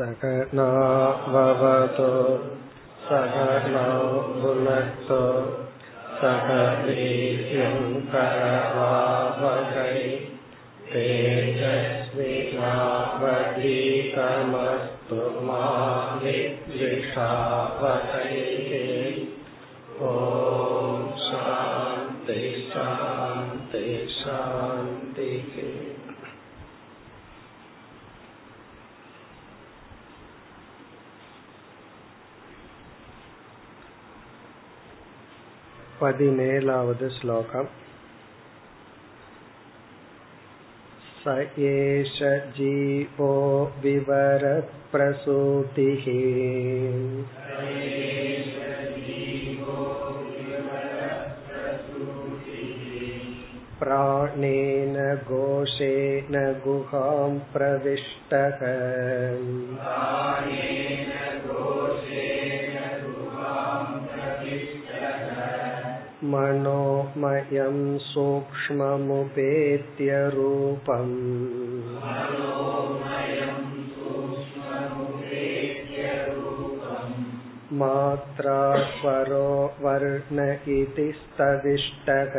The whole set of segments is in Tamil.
சகநாவவதோ சகனௌ புனக்தோ சக வீர்யம் கரவாவகை தேஜஸ்வி நாவதீதமஸ்து மா வித்விஷாவகை. ஓம் சாந்தி சாந்தி சாந்தி. பதினேழாவது ஸ்லோகம். ச ஏஷ ஜீவோ விவரத் பிரசூதிஹி ப்ராணேன கோஷேன குஹாம் பிரவிஷ்டஹ. மனோமயம் சூக்ஷ்மமுபேத்ய ரூபம் மாத்ரா ஸ்வரோ வர்ண இதி ஸ்தவிஷ்டக.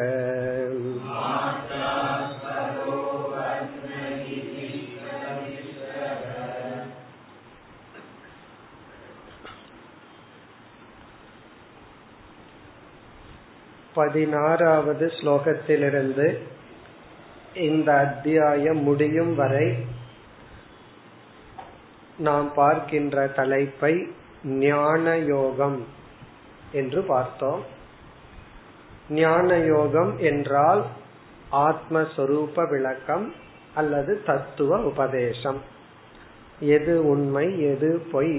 பதினாறாவது ஸ்லோகத்திலிருந்து இந்த அத்தியாயம் முடியும் வரை நாம் பார்க்கின்ற தலைப்பை ஞான யோகம் என்று பார்த்தோம். ஞான யோகம் என்றால் ஆத்மஸ்வரூப விளக்கம் அல்லது தத்துவ உபதேசம். எது உண்மை எது பொய்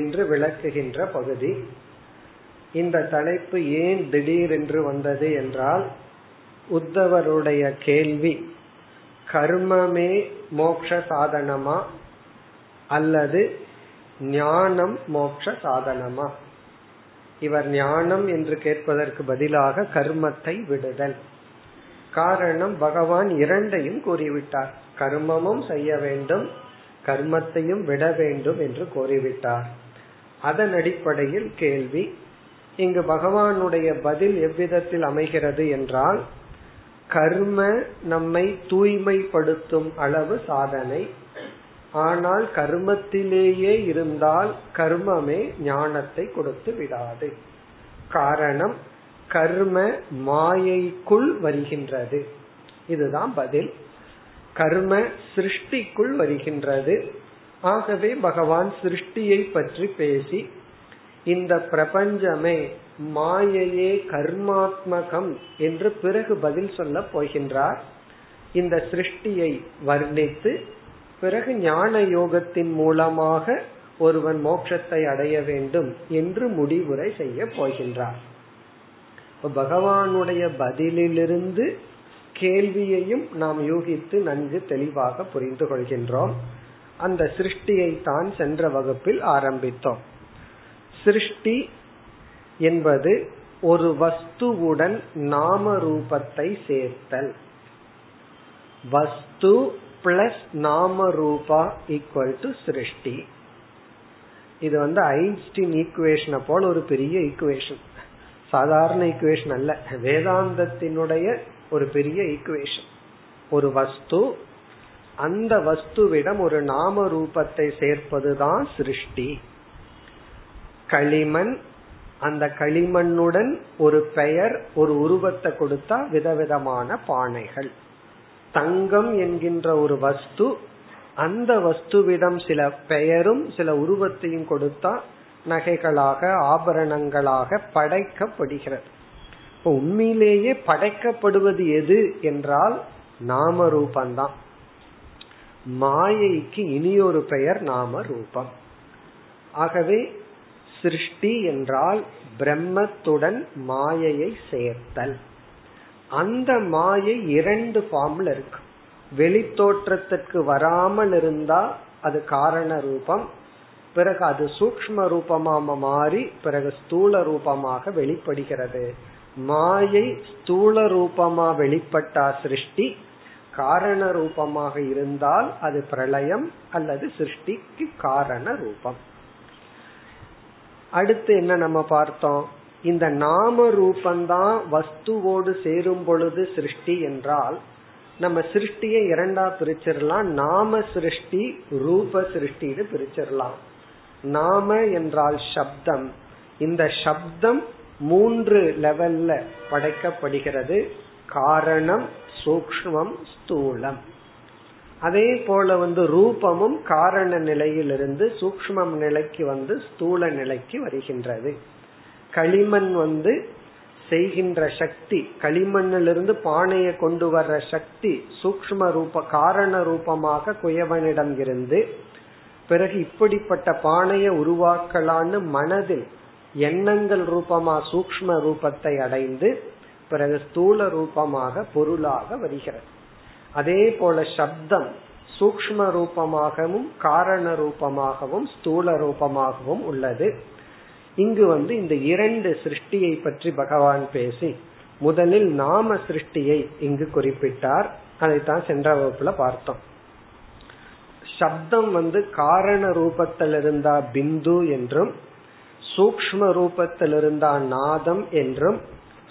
என்று விளக்குகின்ற பகுதி. இந்த தலைப்பு ஏன் திடீரென்று வந்தது என்றால், உத்தவருடைய கேள்வி கர்மமே மோட்ச சாதனமா அல்லது ஞானம் மோட்ச சாதனமா? இவர் ஞானம் என்று கேட்பதற்கு பதிலாக கர்மத்தை விடுதல். காரணம், பகவான் இரண்டையும் கூறிவிட்டார். கர்மமும் செய்ய வேண்டும், கர்மத்தையும் விட வேண்டும் என்று கூறிவிட்டார். அதன் அடிப்படையில் கேள்வி. இங்கு பகவானுடைய பதில் எவ்விதத்தில் அமைகிறது என்றால், கர்ம நம்மை தூய்மைப்படுத்தும் அளவு சாதனை. ஆனால் கர்மத்திலேயே இருந்தால் கர்மமே ஞானத்தை கொடுத்து விடாது. காரணம், கர்ம மாயைக்குள் வருகின்றது. இதுதான் பதில். கர்ம சிருஷ்டிக்குள் வருகின்றது. ஆகவே பகவான் சிருஷ்டியை பற்றி பேசி, இந்த பிரபஞ்சமே மாயையே கர்மாத்மகம் என்று பிறகு பதில் சொல்ல போகின்றார். இந்த சிருஷ்டியை வர்ணித்து பிறகு ஞான யோகத்தின் மூலமாக ஒருவன் மோட்சத்தை அடைய வேண்டும் என்று முடிவுரை செய்ய போகின்றார். பகவானுடைய பதிலிலிருந்து கேள்வியையும் நாம் யூகித்து நன்கு தெளிவாக புரிந்து கொள்கின்றோம். அந்த சிருஷ்டியை தான் சென்ற வகுப்பில் ஆரம்பித்தோம். சிருஷ்டி என்பது ஒரு வஸ்துவுடன் நாம ரூபத்தை சேர்த்தல். வஸ்து பிளஸ் நாம ரூபா ஈக்குவல் டு சிருஷ்டி. இது ஐன்ஸ்டீன் ஈக்குவேஷனை போல ஒரு பெரிய ஈக்குவேஷன், சாதாரண ஈக்குவேஷன் அல்ல, வேதாந்தத்தினுடைய ஒரு பெரிய ஈக்குவேஷன். ஒரு வஸ்து, அந்த வஸ்துவிடம் ஒரு நாம ரூபத்தை சேர்ப்பதுதான் சிருஷ்டி. களிமண், அந்த களிமண்ணுடன் ஒரு பெயர் ஒரு உருவத்தை கொடுத்தா விதவிதமான பானைகள். தங்கம் என்கின்ற ஒரு வஸ்து, அந்த வஸ்துவிடம் சில பெயரும் சில உருவத்தையும் கொடுத்தா நகைகளாக ஆபரணங்களாக படைக்கப்படுகிறது. உண்மையிலேயே படைக்கப்படுவது எது என்றால் நாம ரூபந்தான். மாயைக்கு இனியொரு பெயர் நாம ரூபம். ஆகவே சிருஷ்டி என்றால் பிரம்மத்துடன் மாயையை சேர்த்தல். அந்த மாயை இரண்டு ஃபார்ம்ல இருக்கு. வெளி தோற்றத்துக்கு வராமல் இருந்தா அது காரண ரூபம், பிறகு அது சூக்ஷ்ம ரூபமாக மாறி பிறகு ஸ்தூல ரூபமாக வெளிப்படுகிறது. மாயை ஸ்தூல ரூபமா வெளிப்பட்டா சிருஷ்டி, காரண ரூபமாக இருந்தால் அது பிரளயம் அல்லது சிருஷ்டிக்கு காரண ரூபம். அடுத்து என்ன நம்ம பார்த்தோம், இந்த நாம ரூபந்தான் வஸ்துவோடு சேரும் பொழுது சிருஷ்டி என்றால் நம்ம சிருஷ்டியை இரண்டா பிரிச்சிடலாம். நாம சிருஷ்டி, ரூப சிருஷ்டின்னு பிரிச்சிடலாம். நாம என்றால் சப்தம். இந்த சப்தம் மூன்று லெவல்ல படைக்கப்படுகிறது, காரணம், சூக்ஷ்மம், ஸ்தூலம். அதே போல ரூபமும் காரண நிலையிலிருந்து சூக்ஷ்மம் நிலைக்கு ஸ்தூல நிலைக்கு வருகின்றது. களிமண் செய்கின்ற சக்தி, களிமண்ணிலிருந்து பானையை கொண்டு வர்ற சக்தி சூக்ஷ்ம ரூப காரண ரூபமாக குயவனிடம் இருந்து, பிறகு இப்படிப்பட்ட பானையை உருவாக்கலான்னு மனதில் எண்ணங்கள் ரூபமா சூக்ஷ்ம ரூபத்தை அடைந்து பிறகு ஸ்தூல ரூபமாக பொருளாக வருகிறது. அதே போல சப்தம் சூக்ஷ்ம ரூபமாகவும் காரண ரூபமாகவும் ஸ்தூல ரூபமாகவும் உள்ளது. இங்கு இந்த இரண்டு சிருஷ்டியை பற்றி பகவான் பேசி முதலில் நாம சிருஷ்டியை இங்கு குறிப்பிட்டார். அதைத்தான் சென்ற வகுப்புல பார்த்தோம். சப்தம் காரண ரூபத்தில் இருந்தா பிந்து என்றும், சூக்ஷ்ம ரூபத்தில் இருந்தா நாதம் என்றும்,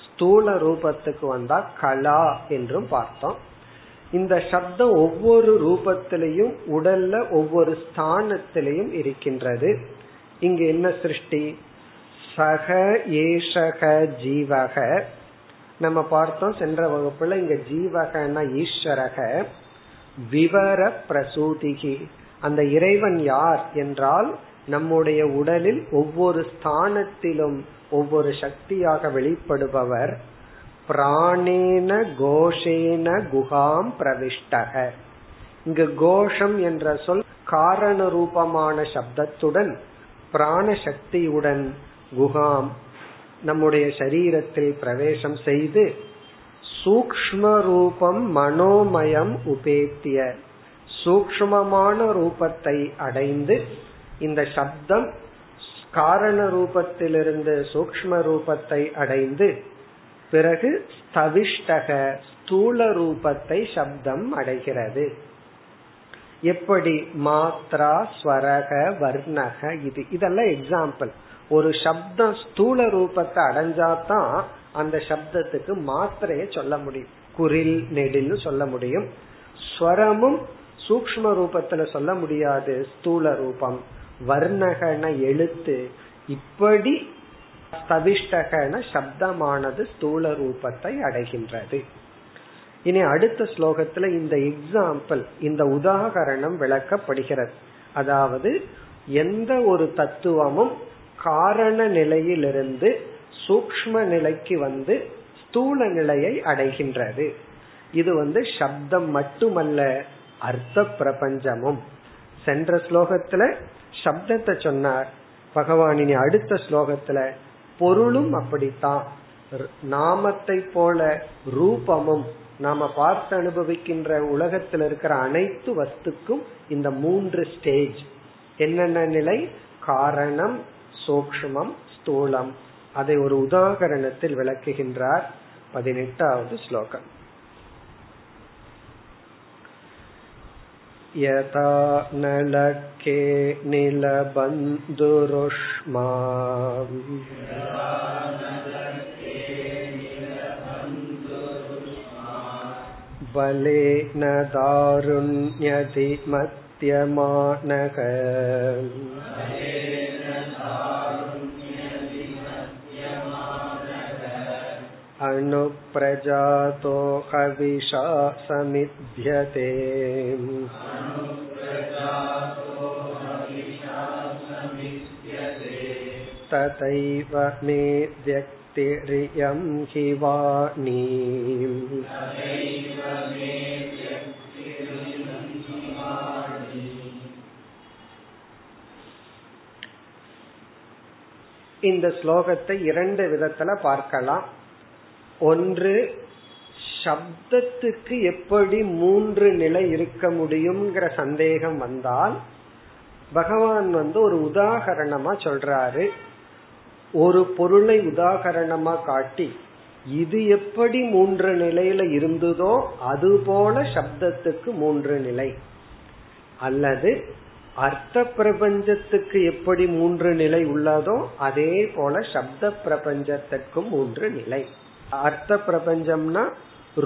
ஸ்தூல ரூபத்துக்கு வந்தா கலா என்றும் பார்த்தோம். இந்த சப்தம் ஒவ்வொரு ரூபத்திலையும் உடல்ல ஒவ்வொரு ஸ்தானத்திலையும் இருக்கின்றது. இங்கு என்ன சிருஷ்டி, சக ஏஷக ஜீவக நம்ம பார்த்தோம் சென்ற வகுப்புல. இங்க ஜீவகனா ஈஸ்வரக விவர பிரசூதிகி, அந்த இறைவன் யார் என்றால் நம்முடைய உடலில் ஒவ்வொரு ஸ்தானத்திலும் ஒவ்வொரு சக்தியாக வெளிப்படுபவர். பிராணேன கோஷேன குஹாம் பிரவிஷ்டக, இங்கு கோஷம் என்ற சொல் காரண ரூபமான சப்தத்துடன் பிராணசக்தியுடன் குஹாம் நம்முடைய சரீரத்தில் பிரவேசம் செய்து சூக்ஷ்ம ரூபம் மனோமயம் உபேத்திய சூக்ஷ்மமான ரூபத்தை அடைந்து, இந்த சப்தம் காரண ரூபத்திலிருந்து சூக்ஷ்ம ரூபத்தை அடைந்து பிறகு ஸ்தவிஷ்டக ஸ்தூல ரூபத்தை சப்தம் அடைகிறது. எப்படி மாத்ரா ஸ்வரக வர்ணக, இதெல்லாம் எக்ஸாம்பிள். ஒரு சப்தம் ஸ்தூல ரூபத்தை அடைஞ்சாதான் அந்த சப்தத்துக்கு மாத்திரைய சொல்ல முடியும், குரில் நெடில்னு சொல்ல முடியும். ஸ்வரமும் சூக்ஷ்ம ரூபத்துல சொல்ல முடியாது, ஸ்தூல ரூபம். வர்ணகன எழுத்து. இப்படி ஸ்தவிஷ்டகன சப்தமானது ஸ்தூல ரூபத்தை அடைகின்றது. இனி அடுத்த ஸ்லோகத்துல இந்த எக்ஸாம்பிள், இந்த உதாரணம் விளக்கப்படுகிறது. அதாவது எந்த ஒரு தத்துவமும் காரண நிலையிலிருந்து சூக்ஷ்ம நிலைக்கு ஸ்தூல நிலையை அடைகின்றது. இது சப்தம் மட்டுமல்ல, அர்த்த பிரபஞ்சமும். சென்ற ஸ்லோகத்துல சப்தத்தை சொன்னார் பகவான், இனி அடுத்த ஸ்லோகத்துல பொருளும் அப்படித்தான். நாமத்தை போல ரூபமும், நாம பார்த்து அனுபவிக்கின்ற உலகத்தில் இருக்கிற அனைத்து வஸ்துக்கும் இந்த மூன்று ஸ்டேஜ். என்னென்ன நிலை? காரணம், சூக்ஷ்மம், ஸ்தூலம். அதை ஒரு உதாரணத்தில் விளக்குகின்றார் 18வது ஸ்லோகம். யதா நலகே நிலபந்துருஷ்மா பலேன தாருண்யதி மத்யமானக அனுப்ரஜாதோ ஹவிஷா சமித்யதே. ததைவ மே தியம் ஹிவானி. இந்த ஸ்லோகத்தை இரண்டு விதத்துல பார்க்கலாம். ஒன்று, சப்தத்துக்கு எப்படி மூன்று நிலை இருக்க முடியும்ங்கிற சந்தேகம் வந்தால் பகவான் ஒரு உதாரணமா சொல்றாரு. ஒரு பொருளை உதாரணமா காட்டி இது எப்படி மூன்று நிலையில இருந்ததோ அதுபோல சப்தத்துக்கு மூன்று நிலை, அல்லது அர்த்த பிரபஞ்சத்துக்கு எப்படி மூன்று நிலை உள்ளதோ அதே போல சப்த பிரபஞ்சத்துக்கும் மூன்று நிலை. அர்த்த பிரபஞ்சம்னா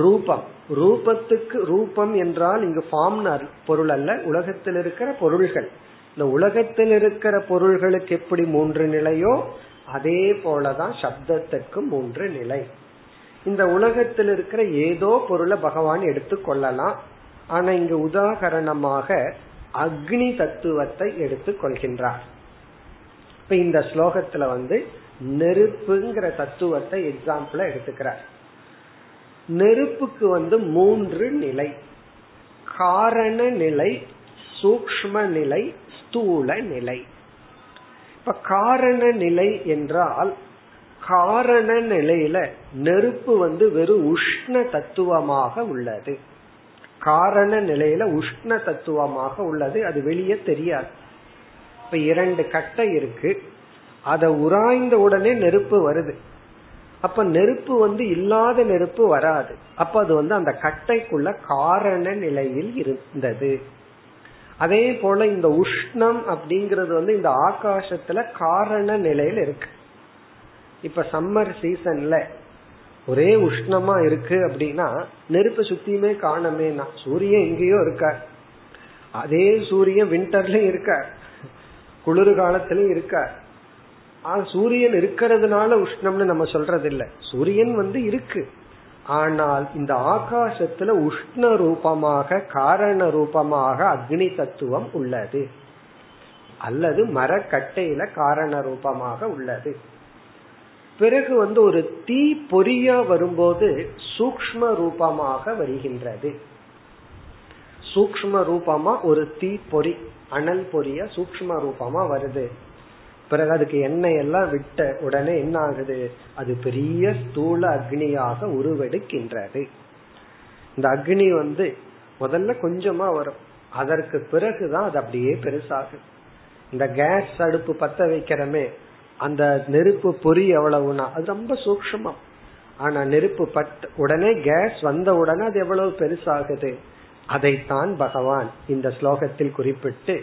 ரூபம், ரூபத்துக்கு ரூபம் என்றால் இங்கு ஃபார்ம்னா பொருள் அல்ல, உலகத்தில் இருக்கிற பொருள்கள். இந்த உலகத்தில் இருக்கிற பொருள்களுக்கு எப்படி மூன்று நிலையோ அதே போலதான் சப்தத்திற்கும் மூன்று நிலை. இந்த உலகத்தில் இருக்கிற ஏதோ பொருளை பகவான் எடுத்து கொள்ளலாம். ஆனா இங்க உதாகரணமாக அக்னி தத்துவத்தை எடுத்து கொள்கின்றார். இப்ப இந்த ஸ்லோகத்துல நெருப்புங்கிற தத்துவத்தை எக்ஸாம்பிளா எடுத்துக்கிறார். நெருப்புக்கு மூன்று நிலை, காரண நிலை, சூக்ஷ்ம நிலை, ஸ்தூல நிலை. இப்ப காரண நிலை என்றால் காரண நிலையில நெருப்பு வெறும் உஷ்ண தத்துவமாக உள்ளது. காரண நிலையில உஷ்ண தத்துவமாக உள்ளது, அது வெளியே தெரியாது. இப்ப இரண்டு கட்டை இருக்கு, அதை உராய்ந்த உடனே நெருப்பு வருது. அப்ப நெருப்பு இல்லாத நெருப்பு வராது. அப்ப அது அந்த கட்டைக்குள்ள காரண நிலையில் இருந்தது. அதே போல இந்த உஷ்ணம் அப்படிங்கிறது இந்த ஆகாசத்துல காரண நிலையில இருக்கு. இப்ப சம்மர் சீசன்ல ஒரே உஷ்ணமா இருக்கு அப்படின்னா நெருப்பு சுத்தியுமே காணமே, நான் சூரியன் எங்கேயோ இருக்கார். அதே சூரியன் விண்டர்லயும் இருக்கார், குளிர்காலத்திலயும் இருக்கார். சூரியன் இருக்கிறதுனால உஷ்ணம்னு நம்ம சொல்றது இல்ல, சூரியன் இருக்கு. ஆனால் இந்த ஆகாசத்துல உஷ்ண ரூபமாக காரண ரூபமாக அக்னி தத்துவம் உள்ளது, அல்லது மரக்கட்டையில காரண ரூபமாக உள்ளது. பிறகு ஒரு தீ பொறியா வரும்போது சூக்ஷ்ம ரூபமாக வருகின்றது. சூக்ஷ்ம ரூபமா ஒரு தீ பொறி, அனல் பொறியா சூக்ஷ்ம ரூபமா வருது. பிறகு அதுக்கு எண்ணெய் எல்லாம் விட்ட உடனே என்ன ஆகுது, அது பெரிய ஸ்தூல அக்னியாக உருவெடுக்கின்றது. இந்த அக்னி முதல்ல கொஞ்சமா வரும், அதற்கு பிறகுதான் அது அப்படியே பெருசாகும். இந்த கேஸ் அடுப்பு பத்த வைக்கிறமே, அந்த நெருப்பு பொறி எவ்வளவுனா அது ரொம்ப சூக்ஷ்மா. ஆனா நெருப்பு பட்ட உடனே கேஸ் வந்த உடனே அது எவ்வளவு பெருசாகுது. அதைத்தான் பகவான் இந்த ஸ்லோகத்தில் குறிப்பிட்டு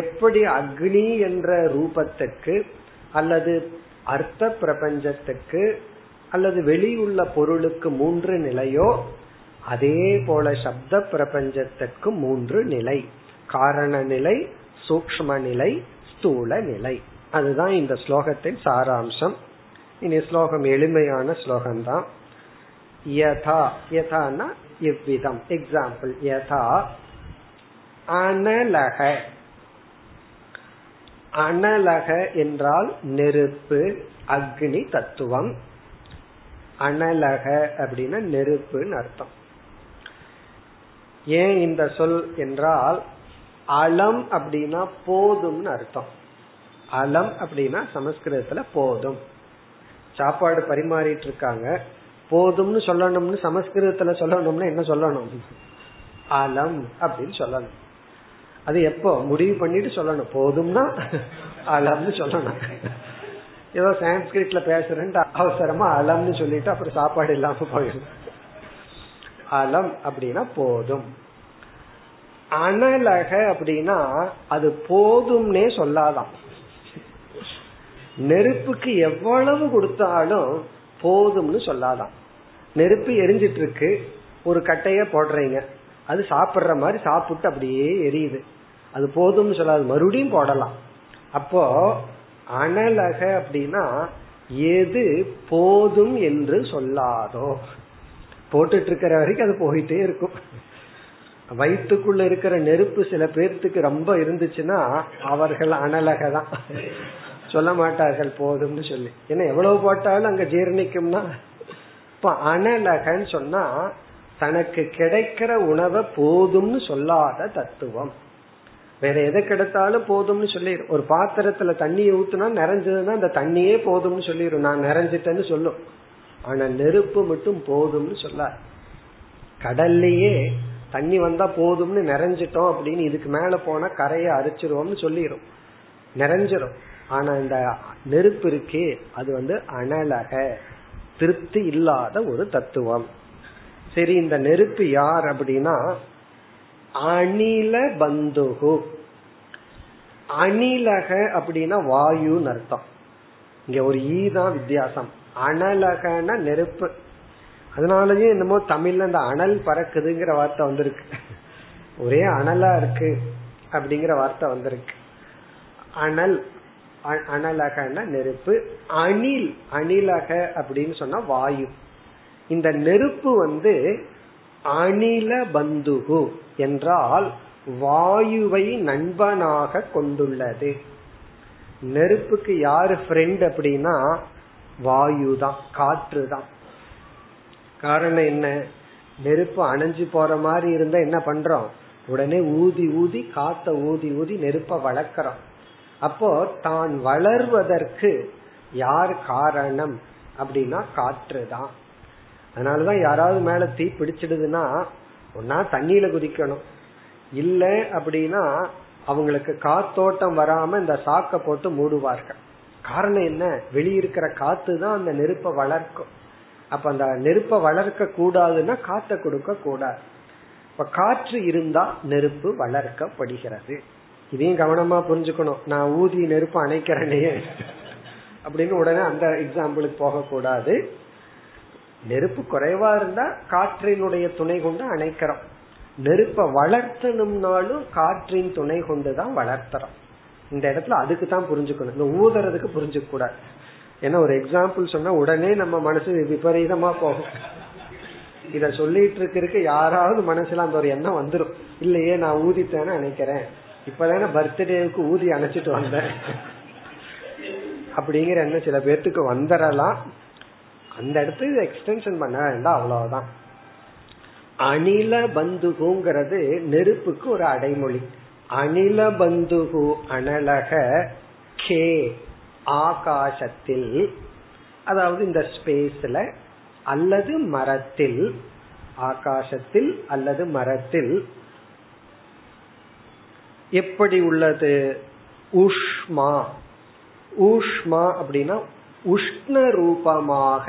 எப்படி அக்னி என்ற ரூபத்துக்கு அல்லது அர்த்த பிரபஞ்சத்துக்கு அல்லது வெளியுள்ள பொருளுக்கு மூன்று நிலையோ அதே போல சப்த பிரபஞ்சத்திற்கு மூன்று நிலை, காரண நிலை, சூக்ஷ்ம நிலை, ஸ்தூல நிலை. அதுதான் இந்த ஸ்லோகத்தின் சாராம்சம். இனி ஸ்லோகம் எளிமையான ஸ்லோகம்தான். யதா, யதானா எவ்விதம், எக்ஸாம்பிள். யதா அனலக, அனலக என்றால் நெருப்பு, அக்னி தத்துவம். அனலக அப்படின்னா நெருப்புன்னு அர்த்தம். ஏன் இந்த சொல் என்றால் அலம் அப்படின்னா போதும்னு அர்த்தம். அலம் அப்படின்னா சமஸ்கிருதத்துல போதும். சாப்பாடு பரிமாறிட்டு இருக்காங்க, போதும்னு சொல்லணும்னு சமஸ்கிருதத்துல சொல்லணும்னா என்ன சொல்லணும், அலம் அப்படின்னு சொல்லணும். அது எப்போ முடிவு பண்ணிட்டு சொல்லணும், போதும்னா அலம்னு சொல்லணும். ஏதோ சான்ஸ்கிரிட்ல பேசுறேன் அவசரமா அலம்னு சொல்லிட்டு அப்புறம் சாப்பாடு இல்லாம போயிடும். அலம் அப்படின்னா போதும். அனலக அப்படின்னா அது போதும்னே சொல்லாதான். நெருப்புக்கு எவ்வளவு கொடுத்தாலும் போதும்னு சொல்லாதான். நெருப்பு எரிஞ்சிட்டு இருக்கு, ஒரு கட்டைய போடுறீங்க, அது சாப்பிடுற மாதிரி சாப்பிட்டு அப்படியே எரியுது, அது போதும்னு சொல்லாது, மறுபடியும் போடலாம். அப்போ அனலக அப்படின்னா எது போதும் என்று சொல்லாதோ, போட்டுட்டு இருக்கிற வரைக்கும் அது போயிட்டே இருக்கும். வயிற்றுக்குள்ள இருக்கிற நெருப்பு சில பேர்த்துக்கு ரொம்ப இருந்துச்சுன்னா அவர்கள் அனலக தான் சொல்ல மாட்டார்கள் போதும்னு சொல்லி. ஏன்னா எவ்வளவு போட்டாலும் அங்க ஜீரணிக்கும்னா. இப்ப அனலகன்னு சொன்னா தனக்கு கிடைக்கிற உணவை போதும்னு சொல்லாத தத்துவம். வேற எதை கிடைத்தாலும் போதும்னு சொல்லிடும். ஒரு பாத்திரத்துல தண்ணியை ஊத்துனா நிறைஞ்சதுன்னா அந்த தண்ணியே போதும்னு சொல்லிடும், நான் நிறைஞ்சிட்டேன்னு சொல்லும். ஆனா நெருப்பு மட்டும் போதும்னு சொல்லாது. கடல்லையே தண்ணி வந்தா போதும்னு நிறைஞ்சிட்டோம் அப்படின்னு, இதுக்கு மேல போனா கரையை அரிச்சிருவோம்னு சொல்லிடும், நிறைஞ்சிரும். ஆனா இந்த நெருப்பு இருக்கே அது அனலக, திருப்தி இல்லாத ஒரு தத்துவம். சரி, இந்த நெருப்பு யார் அப்படின்னா அணில பந்துகு. அணிலக அப்படின்னா வாயுன்னு அர்த்தம். இங்க ஒரு ஈ தான் வித்தியாசம். அனலகன நெருப்பு. அதனாலயே என்னமோ தமிழ்ல இந்த அனல் பறக்குதுங்கிற வார்த்தை வந்திருக்கு, ஒரே அனலா இருக்கு அப்படிங்கிற வார்த்தை வந்திருக்கு. அனல், அனலகன நெருப்பு. அணில், அணிலக அப்படின்னு சொன்னா வாயு. இந்த நெருப்பு வந்து அணில பந்துகு என்றால் வாயுவை நண்பனாக கொண்டுள்ளது. நெருப்புக்கு யாரு ஃப்ரெண்ட் அப்படின்னா வாயுதான், காற்றுதான். காரணம் என்ன, நெருப்பு அணைஞ்சு போற மாதிரி இருந்தா என்ன பண்றோம், உடனே ஊதி ஊதி காத்த ஊதி ஊதி நெருப்ப வளர்க்கிறோம். அப்போ தான் வளர்வதற்கு யார் காரணம் அப்படின்னா காற்றுதான். அதனாலதான் யாராவது மேல தீ பிடிச்சிடுதுன்னா ஒன்னா தண்ணியில குதிக்கணும், இல்ல அப்படின்னா அவங்களுக்கு காத்தோட்டம் வராம இந்த சாக்க போட்டு மூடுவார்கள். காரணம் என்ன, வெளியிருக்கிற காத்து தான் அந்த நெருப்பை வளர்க்கும். அப்ப அந்த நெருப்பை வளர்க்க கூடாதுன்னா காத்த கொடுக்க கூடாது. இப்ப காற்று இருந்தா நெருப்பு வளர்க்கப்படுகிறது. இதையும் கவனமா புரிஞ்சுக்கணும். நான் ஊதி நெருப்பு அணைக்கிறனே அப்படின்னு உடனே அந்த எக்ஸாம்பிளுக்கு போக கூடாது. நெருப்பு குறைவா இருந்தா காற்றினுடைய துணை கொண்டு அணைக்கிறோம். நெருப்பை வளர்த்தனும்னாலும் காற்றின் துணை கொண்டுதான் வளர்த்துறோம். இந்த இடத்துல அதுக்கு தான் புரிஞ்சுக்கணும், இந்த ஊதுறதுக்கு புரிஞ்சுக்க கூடாது. ஏன்னா ஒரு எக்ஸாம்பிள் சொன்னா உடனே நம்ம மனசு விபரீதமா போகும். இத சொல்லிட்டு இருக்கிறதுக்கு யாராவது மனசுல அந்த ஒரு எண்ணம் வந்துடும், இல்லையே நான் ஊதித்தானே அணைக்கிறேன், இப்பதானே பர்த்டேவுக்கு ஊதி அணைச்சிட்டு வந்தேன் அப்படிங்கிற எண்ணம் சில பேர்த்துக்கு வந்துடலாம். அந்த இடத்துல எக்ஸ்டென்ஷன் பண்ண வேண்டாம், அவ்வளவுதான். அணில பந்துகுங்கிறது நெருப்புக்கு ஒரு அடைமொழி. அணில பந்துகு அனலக கே ஆகாசத்தில், அதாவது இந்த ஸ்பேஸ்ல அல்லது மரத்தில், ஆகாசத்தில் அல்லது மரத்தில் எப்படி உள்ளது. உஷ்மா, உஷ்மா அப்படின்னா உஷ்ண ரூபமாக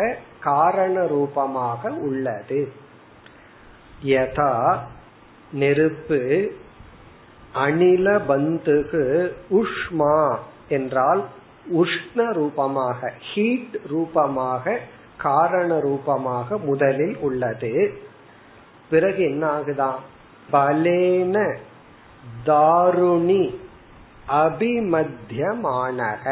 காரண ரூபமாக உள்ளது. யதா நெருப்பு அணில பந்துக்கு உஷ்மா என்றால் உஷ்ண ரூபமாக, ஹீட் ரூபமாக, காரண ரூபமாக முதலில் உள்ளது. பிறகு என்ன ஆகுதான், பலேன தாருணி அபிமத்தியமானக.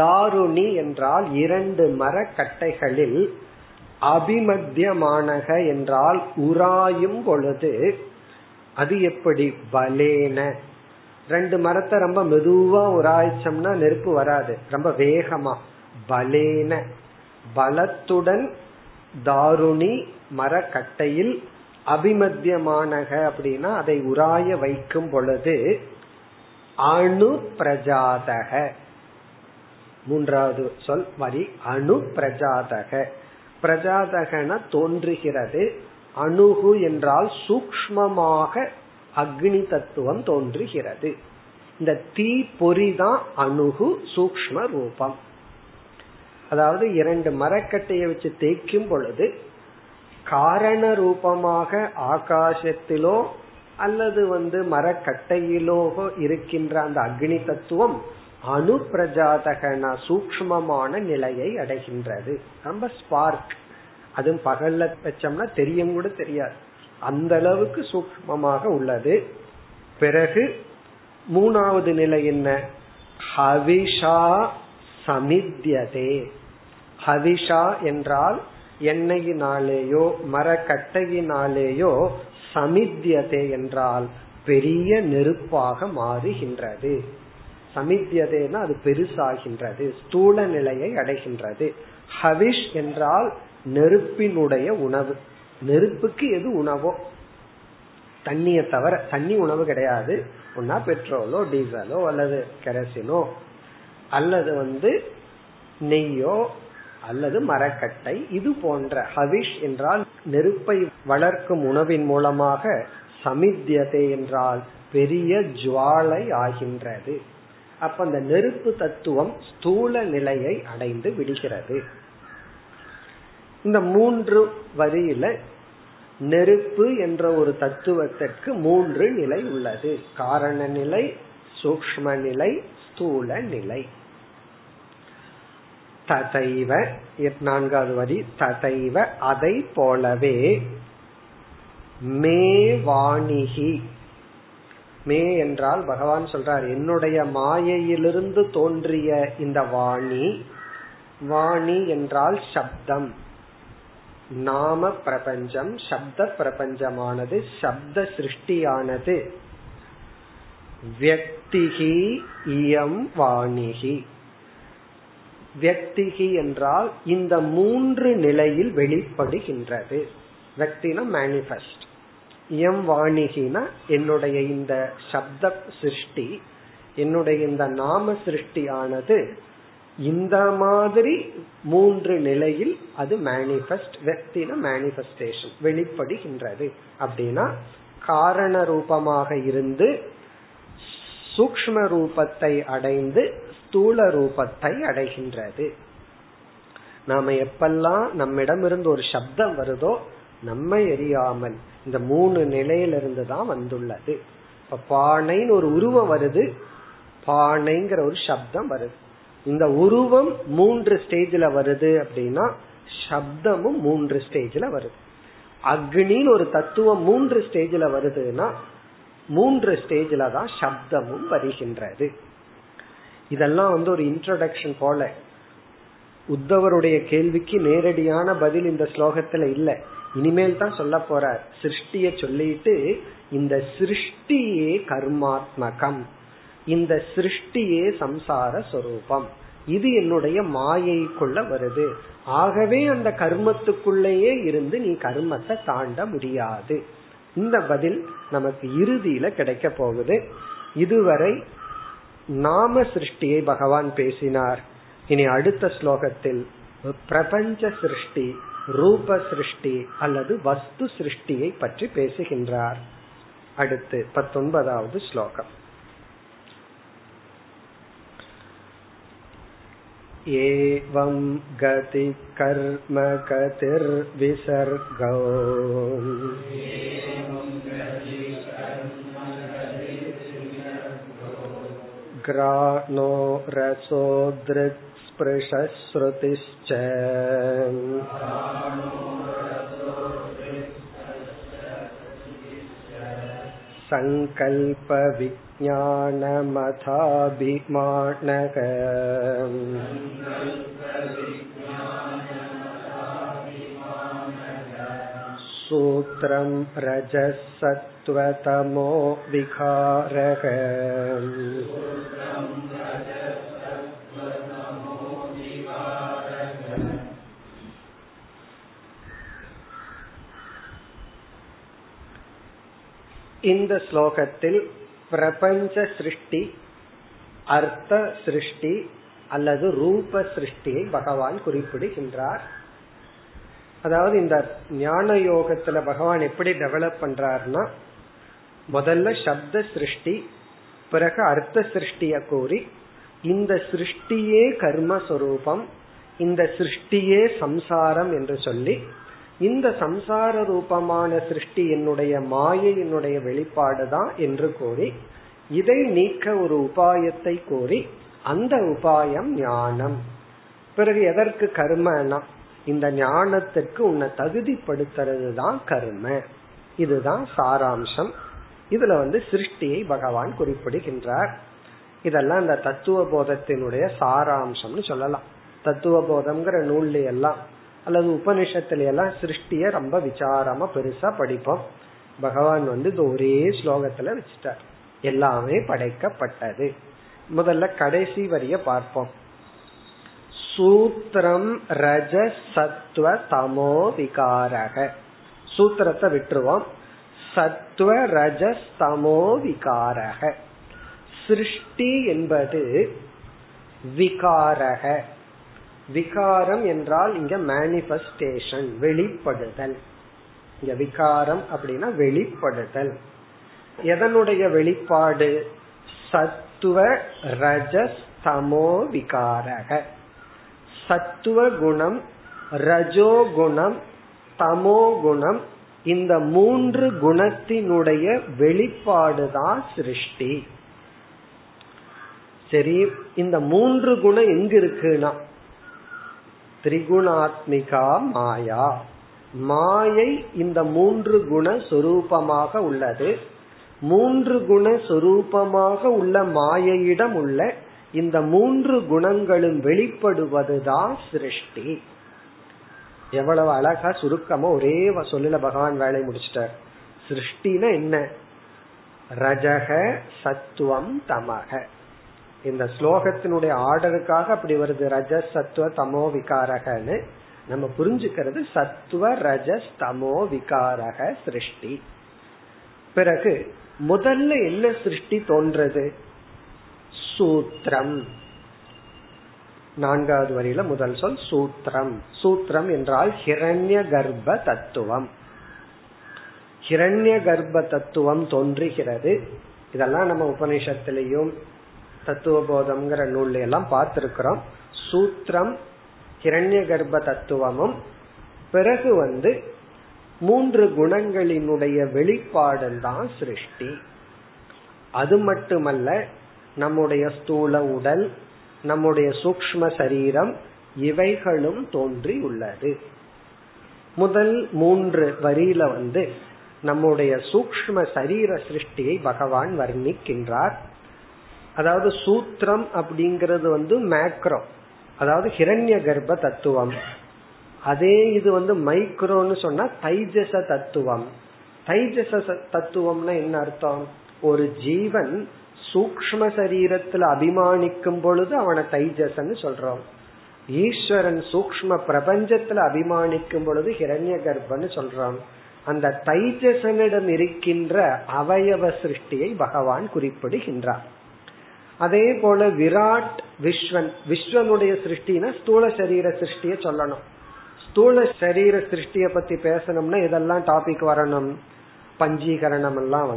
தாருணி என்றால் இரண்டு மரக்கட்டைகளில், அபிமத்தியமானக என்றால் உராயும் பொழுது. அது எப்படி, பலேன. ரெண்டு மரத்தை ரொம்ப மெதுவா உராய்ச்சம்னா நெருப்பு வராது, ரொம்ப வேகமா. பலேன பலத்துடன் தாருணி மரக்கட்டையில், அபிமத்தியமானக அப்படின்னா அதை உராய வைக்கும் பொழுது. அணு பிரஜாதக, மூன்றாவது சொல் வரி. அணு பிரஜாதக, பிரஜாதகன தோன்றுகிறது. அணுகு என்றால் சூக்ஷ்மமாக அக்னி தத்துவம் தோன்றுகிறது. இந்த தீ பொறிதான் அணுகு சூக்ஷ்ம ரூபம். அதாவது இரண்டு மரக்கட்டையை வச்சு தேய்க்கும் பொழுது காரண ரூபமாக ஆகாசத்திலோ அல்லது மரக்கட்டையிலோ இருக்கின்ற அந்த அக்னி தத்துவம் அணு பிரஜாதகன சூக்ஷ்மமான நிலையை அடைகின்றது. ரொம்ப ஸ்பார்க், அது பகல்ல வச்சோம்னா தெரியும் கூட தெரியாது, அந்த அளவுக்கு சூக்ஷ்மமாக உள்ளது. பிறகு மூணாவது நிலை என்ன, ஹவிஷா சமித்யதே. ஹவிஷா என்றால் எண்ணெயினாலேயோ மரக்கட்டையினாலேயோ, சமித்யதே என்றால் பெரிய நெருப்பாக மாறுகின்றது. சமித்யதேனா அது பெருசாகின்றது, ஸ்தூல நிலையை அடைகின்றது. ஹவிஷ் என்றால் நெருப்பினுடைய உணவு. நெருப்புக்கு எது உணவோ, தண்ணியை தவிர, தண்ணி உணவு கிடையாது. ஒன்னா பெட்ரோலோ டீசலோ அல்லது கெரசினோ அல்லது நெய்யோ அல்லது மரக்கட்டை, இது போன்ற. ஹவிஷ் என்றால் நெருப்பை வளர்க்கும் உணவின் மூலமாக, சமித்யதே என்றால் பெரிய ஜுவாலை ஆகின்றது. அப்ப அந்த நெருப்பு தத்துவம் ஸ்தூல நிலையை அடைந்து விடுகிறது. இந்த மூன்று வரியில நெருப்பு என்ற ஒரு தத்துவத்திற்கு மூன்று நிலை உள்ளது. காரண நிலை, சூக்ஷ்ம நிலை, ஸ்தூல நிலை. ததைவ, நான்காவது வரி, ததைவ அதை போலவே, மே வாணிகி, மே என்றால் பகவான் சொல்றார் என்னுடைய மாயையிலிருந்து தோன்றிய இந்த வாணி. வாணி என்றால் சப்தம், நாம பிரபஞ்சம், சப்த பிரபஞ்சமானது, சப்த சிருஷ்டியானது. வியக்திகி இயம் வாணிகி, வியக்திகி என்றால் இந்த மூன்று நிலையில் வெளிப்படுகின்றது. வியக்தினா மேனிஃபெஸ்ட், இயம் வாணிகினா என்னுடைய இந்த சப்த சிருஷ்டி, என்னுடைய இந்த நாம சிருஷ்டியானது இந்த மாதிரி மூன்று நிலையில் அது மேனிஃபெஸ்ட். வெக்தினா மேனிஃபெஸ்டேஷன், வெளிப்படுகின்றது. அப்படின்னா காரண ரூபமாக இருந்து சூக்ஷ்ம ரூபத்தை அடைந்து ஸ்தூல ரூபத்தை அடைகின்றது. நாம எப்பெல்லாம் நம்மிடம் இருந்து ஒரு சப்தம் வருதோ நம்மை எரியாமல் இந்த மூணு நிலையிலிருந்து தான் வந்துள்ளது. இப்ப பானைன்னு ஒரு உருவம் வருது, பானைங்கிற ஒரு சப்தம் வருது. இந்த உருவம் மூன்று ஸ்டேஜ்ல வருது அப்படின்னா சப்தமும் மூன்று ஸ்டேஜ்ல வருது. அக்னின்னு ஒரு தத்துவம் மூன்று ஸ்டேஜ்ல வருதுன்னா மூன்று ஸ்டேஜ்ல தான் சப்தமும் வருகின்றது. இதெல்லாம் வந்து ஒரு இன்ட்ரோடக்ஷன் போல. உத்தவருடைய கேள்விக்கு நேரடியான பதில் இந்த ஸ்லோகத்துல இல்ல, இனிமேல் தான் சொல்ல போறார். சிருஷ்டிய சொல்லிட்டு இந்த சிருஷ்டியே கர்மாத்மகம், இந்த சிருஷ்டியே சம்சார சொரூபம், இது என்னுடைய மாயைக்குள்ள வருது. ஆகவே அந்த கர்மத்துக்குள்ளேயே இருந்து நீ கர்மத்தை தாண்ட முடியாது. இந்த பதில் நமக்கு இறுதியில கிடைக்க போகுது. இதுவரை நாம சிருஷ்டியை பகவான் பேசினார். இனி அடுத்த ஸ்லோகத்தில் பிரபஞ்ச சிருஷ்டி, ரூப சிருஷ்டி அல்லது வஸ்து சிருஷ்டியை பற்றி பேசுகின்றார். அடுத்து 19வது ஸ்லோகம். ஏவம் கதி கர்ம கதிர் விசர்கோ கிரானோ ரசோ த்ருக் ஸ்பிருஷ ஸ்ருதிஸ்ச சங்கல்ப விஞ்ஞானமதாபிமானகம். சூத்ரம் ரஜசத்வதமோ விகாரகம். இந்த ஸ்லோகத்தில் பிரபஞ்ச சிருஷ்டி, அர்த்த சிருஷ்டி அல்லது ரூப சிருஷ்டியை பகவான் குறிப்பிடுகின்றார். அதாவது இந்த ஞான யோகத்துல பகவான் எப்படி டெவலப் பண்றார்னா, முதல்ல சப்த சிருஷ்டி, பிறகு அர்த்த சிருஷ்டிய கூறி இந்த சிருஷ்டியே கர்மஸ்வரூபம், இந்த சிருஷ்டியே சம்சாரம் என்று சொல்லி, இந்த சம்சார ரூபமான சிருஷ்டி என்னுடைய மாயை, என்னுடைய வெளிப்பாடுதான் என்று கூறி, இதை நீக்க ஒரு உபாயத்தை கூறி, அந்த உபாயம் ஞானம். பிறகு எதற்கு கர்மனா, இந்த ஞானத்திற்கு உன்னை தகுதிப்படுத்துறது தான் கர்ம. இதுதான் சாராம்சம். இதுல வந்து சிருஷ்டியை பகவான் குறிப்பிடுகின்றார். இதெல்லாம் இந்த தத்துவ போதத்தினுடைய சாராம்சம்னு சொல்லலாம். தத்துவ போதம்ங்கிற நூல்ல எல்லாம் அல்லது உபனிஷத்துல எல்லாம் சிருஷ்டிய ரொம்ப விசாரமா பெருசா படிப்போம். பகவான் வந்து இது ஒரே ஸ்லோகத்துல வச்சுட்டார், எல்லாமே படைக்கப்பட்டது. முதல்ல கடைசி வரிய பார்ப்போம். சூத்திரம் ரஜ சத்வ தமோ விகாரக, சூத்திரத்தை விட்டுருவோம். சத்வ ரஜ தமோ விகாரக, சிருஷ்டி என்பது விகாரக. விகாரம் என்றால் இங்க மேனிஃபெஸ்டேஷன், வெளிப்படுதல். இங்க விகாரம் அப்படின்னா வெளிப்படுதல். எதனுடைய வெளிப்பாடு? சத்துவ ரஜஸ் தமோ விகாரக. சத்துவ குணம் ரஜோகுணம் தமோகுணம் இந்த மூன்று குணத்தினுடைய வெளிப்பாடுதான் சிருஷ்டி. சரி, இந்த மூன்று குணம் எங்க இருக்குன்னா திரிகுணாத்மிகா மாயா, மாயை இந்த மூன்று குண சொரூபமாக உள்ளது. மூன்று குண சொரூபமாக உள்ள மாயையிடம் உள்ள இந்த மூன்று குணங்களும் வெளிப்படுவதுதான் சிருஷ்டி. எவ்வளவு அழகா சுருக்கமா ஒரே சொல்லுல பகவான் வேலை முடிச்சிட்டார். சிருஷ்டினா என்ன? ரஜக சத்துவம் தமக. இந்த ஸ்லோகத்தினுடைய ஆர்டருக்காக அப்படி வருது, ரஜ சத்துவ தமோ விகாரகன்னு. நம்ம புரிஞ்சுக்கிறது சத்துவ ரஜஸ் தமோ விகாரக சிருஷ்டி. பிறகு முதல்ல என்ன சிருஷ்டி தோன்றது? சூத்திரம். நான்காவது வரியில முதல் சொல் சூத்திரம். சூத்திரம் என்றால் ஹிரண்ய கர்ப்ப தத்துவம். ஹிரண்ய கர்ப்ப தத்துவம் தோன்றுகிறது. இதெல்லாம் நம்ம உபநிஷத்திலையும் தத்துவபோதம்ங்கிற நூல்ல எல்லாம் பார்த்திருக்கிறோம். சூத்திரம், ஹிரண்ய கர்ப்ப தத்துவமும், பிறகு மூன்று குணங்களினுடைய வெளிப்பாடும் தான் சிருஷ்டி. அது மட்டுமல்ல, நம்முடைய ஸ்தூல உடல், நம்முடைய சூக்ஷ்ம சரீரம் இவைகளும் தோன்றி உள்ளது. முதல் மூன்று வரியில நம்முடைய சூக்ஷ்ம சரீர சிருஷ்டியை பகவான் வர்ணிக்கின்றார். அதாவது சூத்திரம் அப்படிங்கிறது மேக்ரோ, அதாவது ஹிரண்ய கர்ப்ப தத்துவம். அதே இது மைக்ரோன்னு சொன்னா தைஜச தத்துவம். தைஜச தத்துவம்னா என்ன அர்த்தம்? ஒரு ஜீவன் சூக்ஷ்ம சரீரத்துல அபிமானிக்கும் பொழுது அவனை தைஜசன்னு சொல்றோம். ஈஸ்வரன் சூக்ஷ்ம பிரபஞ்சத்துல அபிமானிக்கும் பொழுது ஹிரண்ய கர்ப்பன்னு சொல்றோம். அந்த தைஜசனிடம் இருக்கின்ற அவயவ சிருஷ்டியை பகவான் குறிப்பிடுகின்றார். அதே போல விராட் விஸ்வன், விஸ்வனுடைய சிருஷ்டினா ஸ்தூல சரீர சிருஷ்டிய சொல்லணும். ஸ்தூல சரீர சிருஷ்டிய பத்தி பேசணும்னா இதெல்லாம் டாபிக் வரணும். பஞ்சீகரணம் எல்லாம்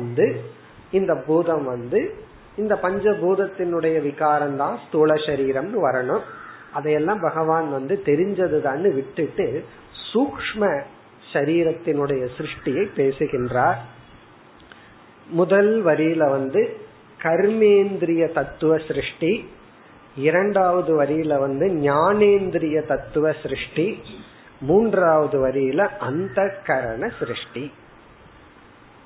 இந்த பூதம் இந்த பஞ்சபூதத்தினுடைய விகாரம் தான் ஸ்தூல சரீரம்னு வரணும். அதையெல்லாம் பகவான் தெரிஞ்சதுதான் விட்டுட்டு சூக்ஷ்ம சரீரத்தினுடைய சிருஷ்டியை பேசுகின்றார். முதல் வரியில கர்மேந்திரிய தத்துவ சிருஷ்டி, இரண்டாவது வரியில ஞானேந்திரிய தத்துவ சிருஷ்டி, மூன்றாவது வரியில அந்தகரண சிருஷ்டி.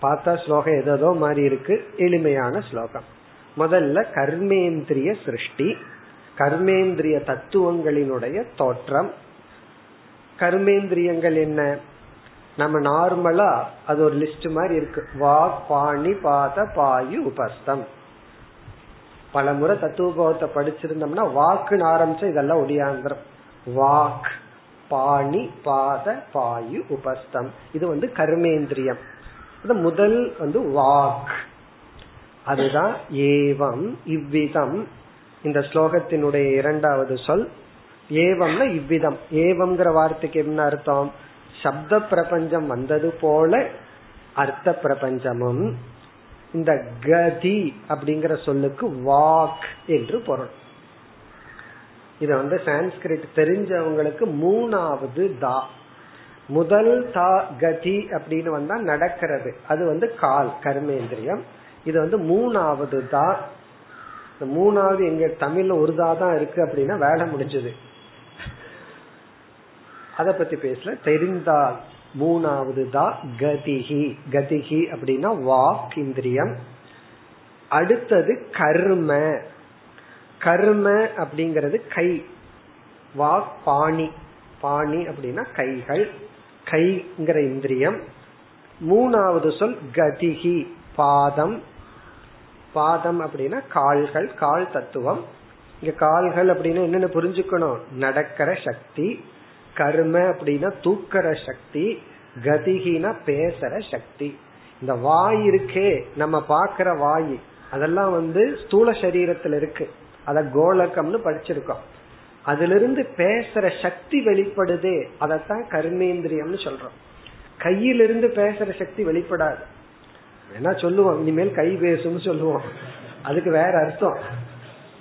பார்த்தா ஸ்லோகம் ஏதோ மாதிரி இருக்கு, எளிமையான ஸ்லோகம். முதல்ல கர்மேந்திரிய சிருஷ்டி, கர்மேந்திரிய தத்துவங்களினுடைய தோற்றம். கர்மேந்திரியங்கள் என்ன? நம்ம நார்மலா அது ஒரு லிஸ்ட் மாதிரி இருக்கு. வாக் பாணி பாத பாயு உபஸ்தம். பல முறை தத்துவபோதத்தை படிச்சிருந்தோம்னா வாக்குன்னு ஆரம்பிச்சா இதெல்லாம் ஒடியாந்திரம். வாக் பாணி பாத பாயு உபஸ்தம், இது கர்மேந்திரியம். அது முதல் வாக். அதுதான் ஏவம் இவ்விதம், இந்த ஸ்லோகத்தினுடைய இரண்டாவது சொல். ஏவம்னா இவ்விதம். ஏவம்ங்கிற வார்த்தைக்கு என்ன அர்த்தம்? சப்த பிரபஞ்சம் வந்தது போல அர்த்த பிரபஞ்சமும். இந்த கதி அப்படிங்கிற சொல்லுக்கு வாக் என்று பொருள். இது சான்ஸ்கிரிட் தெரிஞ்சவங்களுக்கு மூணாவது தா. முதல் தா கதி அப்படின்னு வந்தா நடக்கிறது, அது கால் கர்மேந்திரியம். இது மூணாவது தா. மூணாவது எங்க தமிழ்ல ஒரு தா தான் இருக்கு அப்படின்னா வேலை முடிஞ்சது. அத பத்தி பேசல. தெரிந்தால் மூணாவது தா கதிஹி. கதிஹி அப்படின்னா வாக் இந்திரியம். அடுத்தது கர்ம. கர்ம அப்படிங்கிறது கை. வாக் பாணி, பாணி அப்படின்னா கைகள், கைங்கிற இந்திரியம். மூணாவது சொல் கதிஹி பாதம். பாதம் அப்படின்னா கால்கள், கால் தத்துவம். இங்க கால்கள் அப்படின்னா என்னன்னு புரிஞ்சுக்கணும்? நடக்கிற சக்தி. கர்ம அப்படின்னா தூக்கற சக்தி. கதிகினா பேசுற சக்தி. இந்த வாய் இருக்கே, நம்ம பாக்குற வாய், அதெல்லாம் ஸ்தூல சரீரத்துல இருக்கு. அத கோலகம்னு படிச்சிருக்கோம். அதுல இருந்து பேசுற சக்தி வெளிப்படுதே, அதத்தான் கர்மேந்திரியம்னு சொல்றோம். கையிலிருந்து பேசுற சக்தி வெளிப்படாது. ஏன்னா சொல்லுவோம் இனிமேல் கை பேசும்னு சொல்லுவோம், அதுக்கு வேற அர்த்தம்.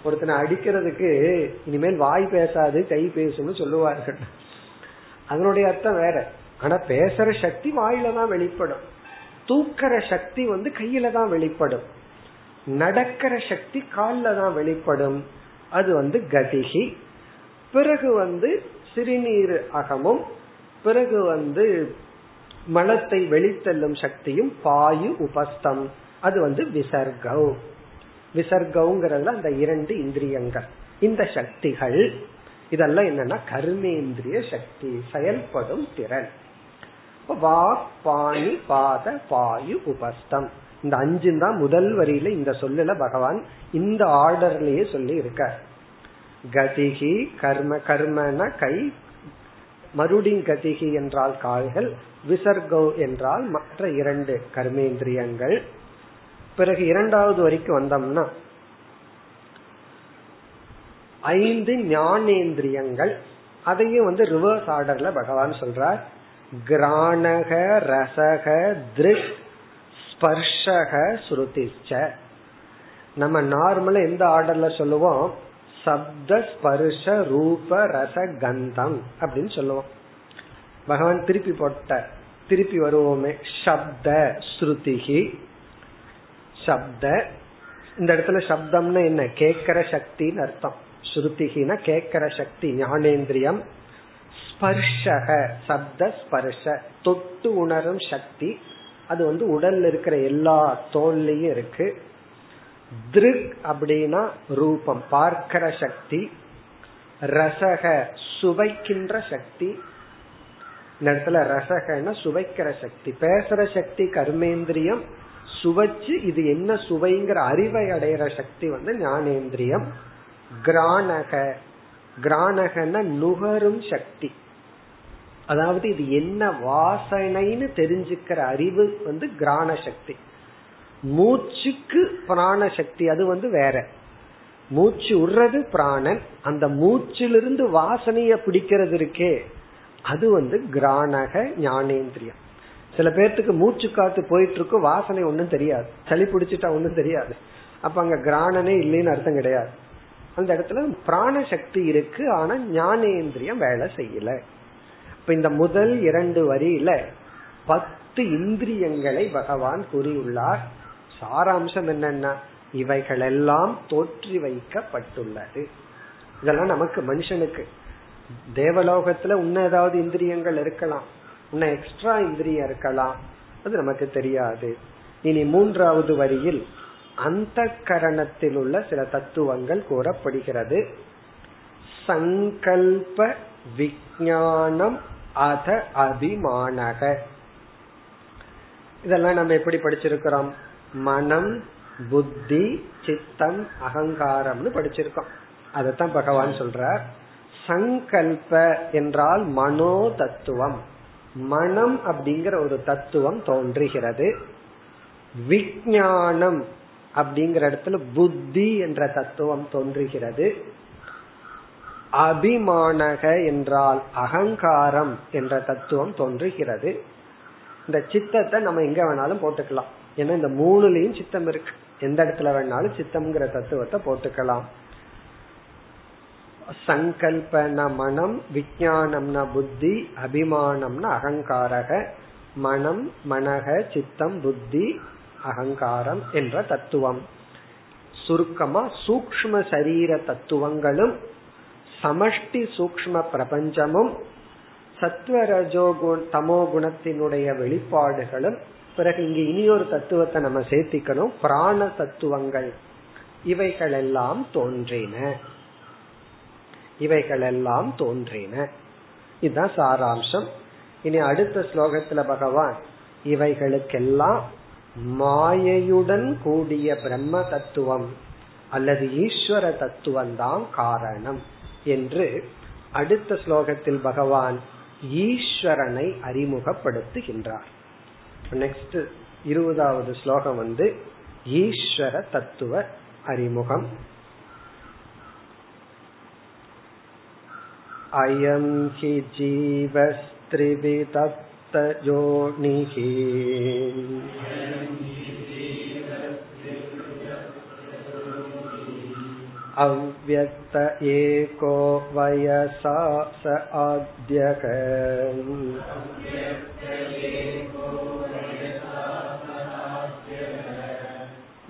ஒருத்தனை அடிக்கிறதுக்கு இனிமேல் வாய் பேசாது கை பேசும்னு சொல்லுவார்கள். அதனுடைய அர்த்தம் வேற. ஆனா பேசுற சக்தி வாயில தான் வெளிப்படும், தூக்குற சக்தி வந்து கையில தான் வெளிப்படும், நடக்கிற சக்தி கால்ல தான் வெளிப்படும். அது வந்து கதிகி. பிறகு வந்து சிறுநீர் அகமும், பிறகு வந்து மலத்தை வெளித்தள்ளும் சக்தியும் பாயு உபஸ்தம், அது வந்து விசர்கவ். விசர்கவுங்கிறதுல அந்த இரண்டு இந்திரியங்கள், இந்த சக்திகள் இதெல்லாம் என்னன்னா கர்மேந்திரிய சக்தி, செயல்படும் திறன். வாக் பாணி பாத பாயு உபஸ்தம், இந்த அஞ்சு தான் முதல் வரியில இந்த சொல்லுல பகவான் இந்த ஆர்டர்லயே சொல்லி இருக்கார். கதிகி கர்ம, கர்மன கை, மறுடி கதிகி என்றால் கால்கள், விசர்கவ் என்றால் மற்ற இரண்டு கர்மேந்திரியங்கள். பிறகு இரண்டாவது வரைக்கும் வந்தோம்னா ஐந்து ஞானேந்திரியங்கள், அதையும் வந்து ரிவர்ஸ் ஆர்டர்ல பகவான் சொல்றார். கிராணக ரசக திருக் ஸ்பர்ஷக ஸ்ருதிச்ச. நம்ம நார்மலா எந்த ஆர்டர்ல சொல்லுவோம்? சப்த ஸ்பர்ஷ ரூப ரச கந்தம் அப்படின்னு சொல்லுவோம். பகவான் திருப்பி வருவோமே, சப்த ஸ்ருதிஹி. சப்த, இந்த இடத்துல சப்தம்னா என்ன? கேட்கிற சக்தின்னு அர்த்தம். ஸ்ருதிஹினா கேட்கிற சக்தி, ஞானேந்திரியம். ஸ்பர்ஷக, சப்த ஸ்பர்ஷ, தொட்டு உணரும் சக்தி, அது வந்து உடல்ல இருக்கிற எல்லா தோல்லையும் இருக்கு. திருக் அப்படின்னா ரூபம், பார்க்கிற சக்தி. ரசக, சுவைக்கின்ற சக்தி. இந்த இடத்துல ரசகன்னா சுவைக்கிற சக்தி. பேசுற சக்தி கர்மேந்திரியம், சுவைச்சு இது என்ன சுவைங்கிற அறிவை அடையிற சக்தி வந்து ஞானேந்திரியம். கிராணக, கிராணகன்னா நுகரும் சக்தி, அதாவது இது என்ன வாசனைன்னு தெரிஞ்சுக்கிற அறிவு வந்து கிராண சக்தி. மூச்சுக்கு பிராண சக்தி, அது வந்து வேற. மூச்சு உடுறது பிராணன், அந்த மூச்சிலிருந்து வாசனைய பிடிக்கிறது இருக்கே, அது வந்து கிராணக ஞானேந்திரியம். சில பேர்த்துக்கு மூச்சு காத்து போயிட்டு இருக்கும், வாசனை ஒன்னும் தெரியாது, சளி பிடிச்சிட்டா ஒன்னும் தெரியாது, அப்ப அங்க கிராணனே இல்லைன்னு அர்த்தம் கிடையாது. அந்த இடத்துல பிராண சக்தி இருக்கு, ஆனா ஞானேந்திரியம் வேலை செய்யல. இப்ப இந்த முதல் இரண்டு வரியில 10 இந்திரியங்களை பகவான் கூறியுள்ளார். சாராம்சம் என்னன்னா இவைகள் எல்லாம் தோற்றி வைக்கப்பட்டுள்ளது. இதெல்லாம் நமக்கு மனுஷனுக்கு, தேவலோகத்துல இன்னும் ஏதாவது இந்திரியங்கள் இருக்கலாம், இன்னும் எக்ஸ்ட்ரா இந்திரியம் இருக்கலாம், அது நமக்கு தெரியாது. இனி மூன்றாவது வரியில் அந்தக்கரணத்தில் உள்ள சில தத்துவங்கள் கூறப்படுகிறது. சங்கல்ப விஞ்ஞானம் அத அபிமானக. இதெல்லாம் நம்ம எப்படி படிச்சிருக்கிறோம்? மனம், புத்தி, சித்தம், அகங்காரம்னு படிச்சிருக்கோம். அதத்தான் பகவான் சொல்றார். சங்கல்ப என்றால் மனோ தத்துவம், மனம் அப்படிங்கிற ஒரு தத்துவம் தோன்றுகிறது. விஞ்ஞானம் அப்படிங்கிற இடத்துல புத்தி என்ற தத்துவம் தோன்றுகிறது. அபிமானக என்றால் அகங்காரம் என்ற தத்துவம் தோன்றுகிறது. இந்த சித்தத்தை நம்ம எங்க வேணாலும் போட்டுக்கலாம், ஏன்னா இந்த மூணுலயும் சித்தம் இருக்கு. எந்த இடத்துல வேணாலும் சித்தம்ங்கிற தத்துவத்தை போட்டுக்கலாம். சங்கல்பன மனம், விஞ்ஞானம்னா புத்தி, அபிமானம்னா அகங்காரக. மனம், மனக, சித்தம், புத்தி, அகங்காரம் என்ற தத்துவம். சுருக்கமா சூக்ஷ்ம சரீர தத்துவங்களும் சமஷ்டி சூக்ஷ்ம பிரபஞ்சமும் சத்வரஜோ தமோ குணத்தினுடைய வெளிப்பாடுகளும், பிறகு இங்க இனியொரு தத்துவத்தை நம்ம சேர்த்திக்கணும், பிராண தத்துவங்கள், இவைகளெல்லாம் தோன்றின. இவைகளெல்லாம் தோன்றின. இதுதான் சாராம்சம். இனி அடுத்த ஸ்லோகத்துல பகவான் இவைகளுக்கெல்லாம் மாயையுடன் கூடிய பிரம்ம தத்துவம் அல்லது ஈஸ்வர தத்துவம் தான் காரணம் என்று அடுத்த ஸ்லோகத்தில் பகவான் ஈஸ்வரனை அறிமுகப்படுத்துகின்றார். நெக்ஸ்ட் 20வது ஸ்லோகம் வந்து ஈஸ்வர தத்துவ அறிமுகம். அயம் ஹி ஜீவஸ்த்ரிவிதப்த யோனிஹி அவ்யக்த ஏகோ வயசா ச ஆத்யக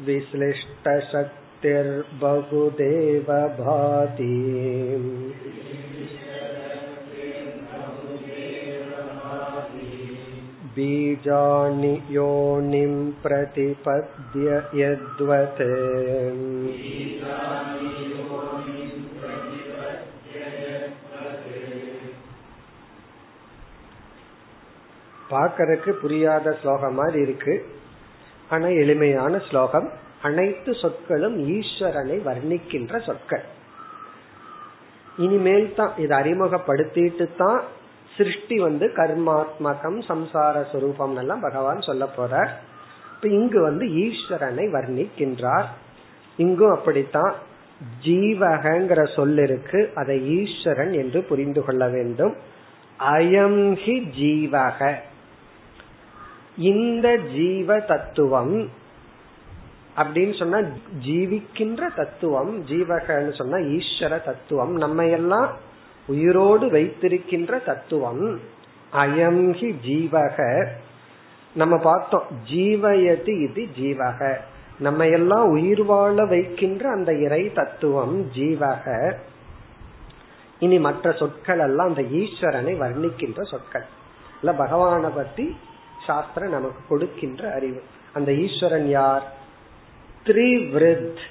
விஸ்லிஷ்ட சக்திர் பகுதேவ பாதி பீஜாணி யோனிம் ப்ரதிபத்ய யத்வத் பார்க்கறதுக்கு புரியாத ஸ்லோகம் மாதிரி இருக்கு. ஆனா எளிமையான ஸ்லோகம். அனைத்து சொற்களும் ஈஸ்வரனை வர்ணிக்கின்ற சொற்கள். இனிமேல் தான் இதை அறிமுகப்படுத்திட்டு தான் சிருஷ்டி வந்து கர்மாத்மகம் சம்சார சுரூபம் எல்லாம் பகவான் சொல்ல போறார். இப்ப இங்கு வந்து ஈஸ்வரனை வர்ணிக்கின்றார். இங்கும் அப்படித்தான் ஜீவகங்கிற சொல்லிருக்கு, அதை ஈஸ்வரன் என்று புரிந்து கொள்ள வேண்டும். அயம் ஹி ஜீவக, இந்த ஜீவ தத்துவம் அப்படின்னு சொன்னா ஜீவிக்கின்ற தத்துவம், ஜீவகன்னு சொன்னா ஈஸ்வர தத்துவம், நம்ம எல்லாம் உயிரோடு வைத்திருக்கின்ற தத்துவம். அயம் ஹி ஜீவக, நம்ம பார்த்தோம் ஜீவயதி இது ஜீவக, நம்ம எல்லாம் உயிர் வாழ வைக்கின்ற அந்த இறை தத்துவம் ஜீவக. இனி மற்ற சொற்கள் எல்லாம் அந்த ஈஸ்வரனை வர்ணிக்கின்ற சொற்கள் இல்ல, பகவானை பத்தி சாஸ்திரம் நமக்கு கொடுக்கின்ற அறிவு. அந்த ஈஸ்வரன் யார்? த்ரிவிருத்.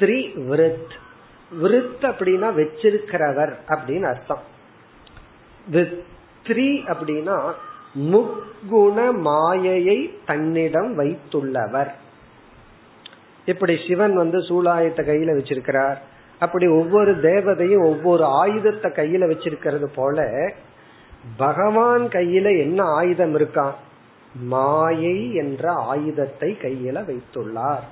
த்ரிவிருத் விருத் அப்படின்னா வச்சிருக்கிறவர் அப்படின்னு அர்த்தம். வித்ரி அப்படின்னா முக்குண மாயையை தன்னிடம் வைத்துள்ளவர். இப்படி சிவன் வந்து சூலாயத்தை கையில வச்சிருக்கிறார், அப்படி ஒவ்வொரு தேவதையும் ஒவ்வொரு ஆயுதத்தை கையில வச்சிருக்கிறது போல பகவான் கையில என்ன ஆயுதம் இருக்கான்? மாயை என்ற ஆயுதத்தை கையில வைத்துள்ளார்.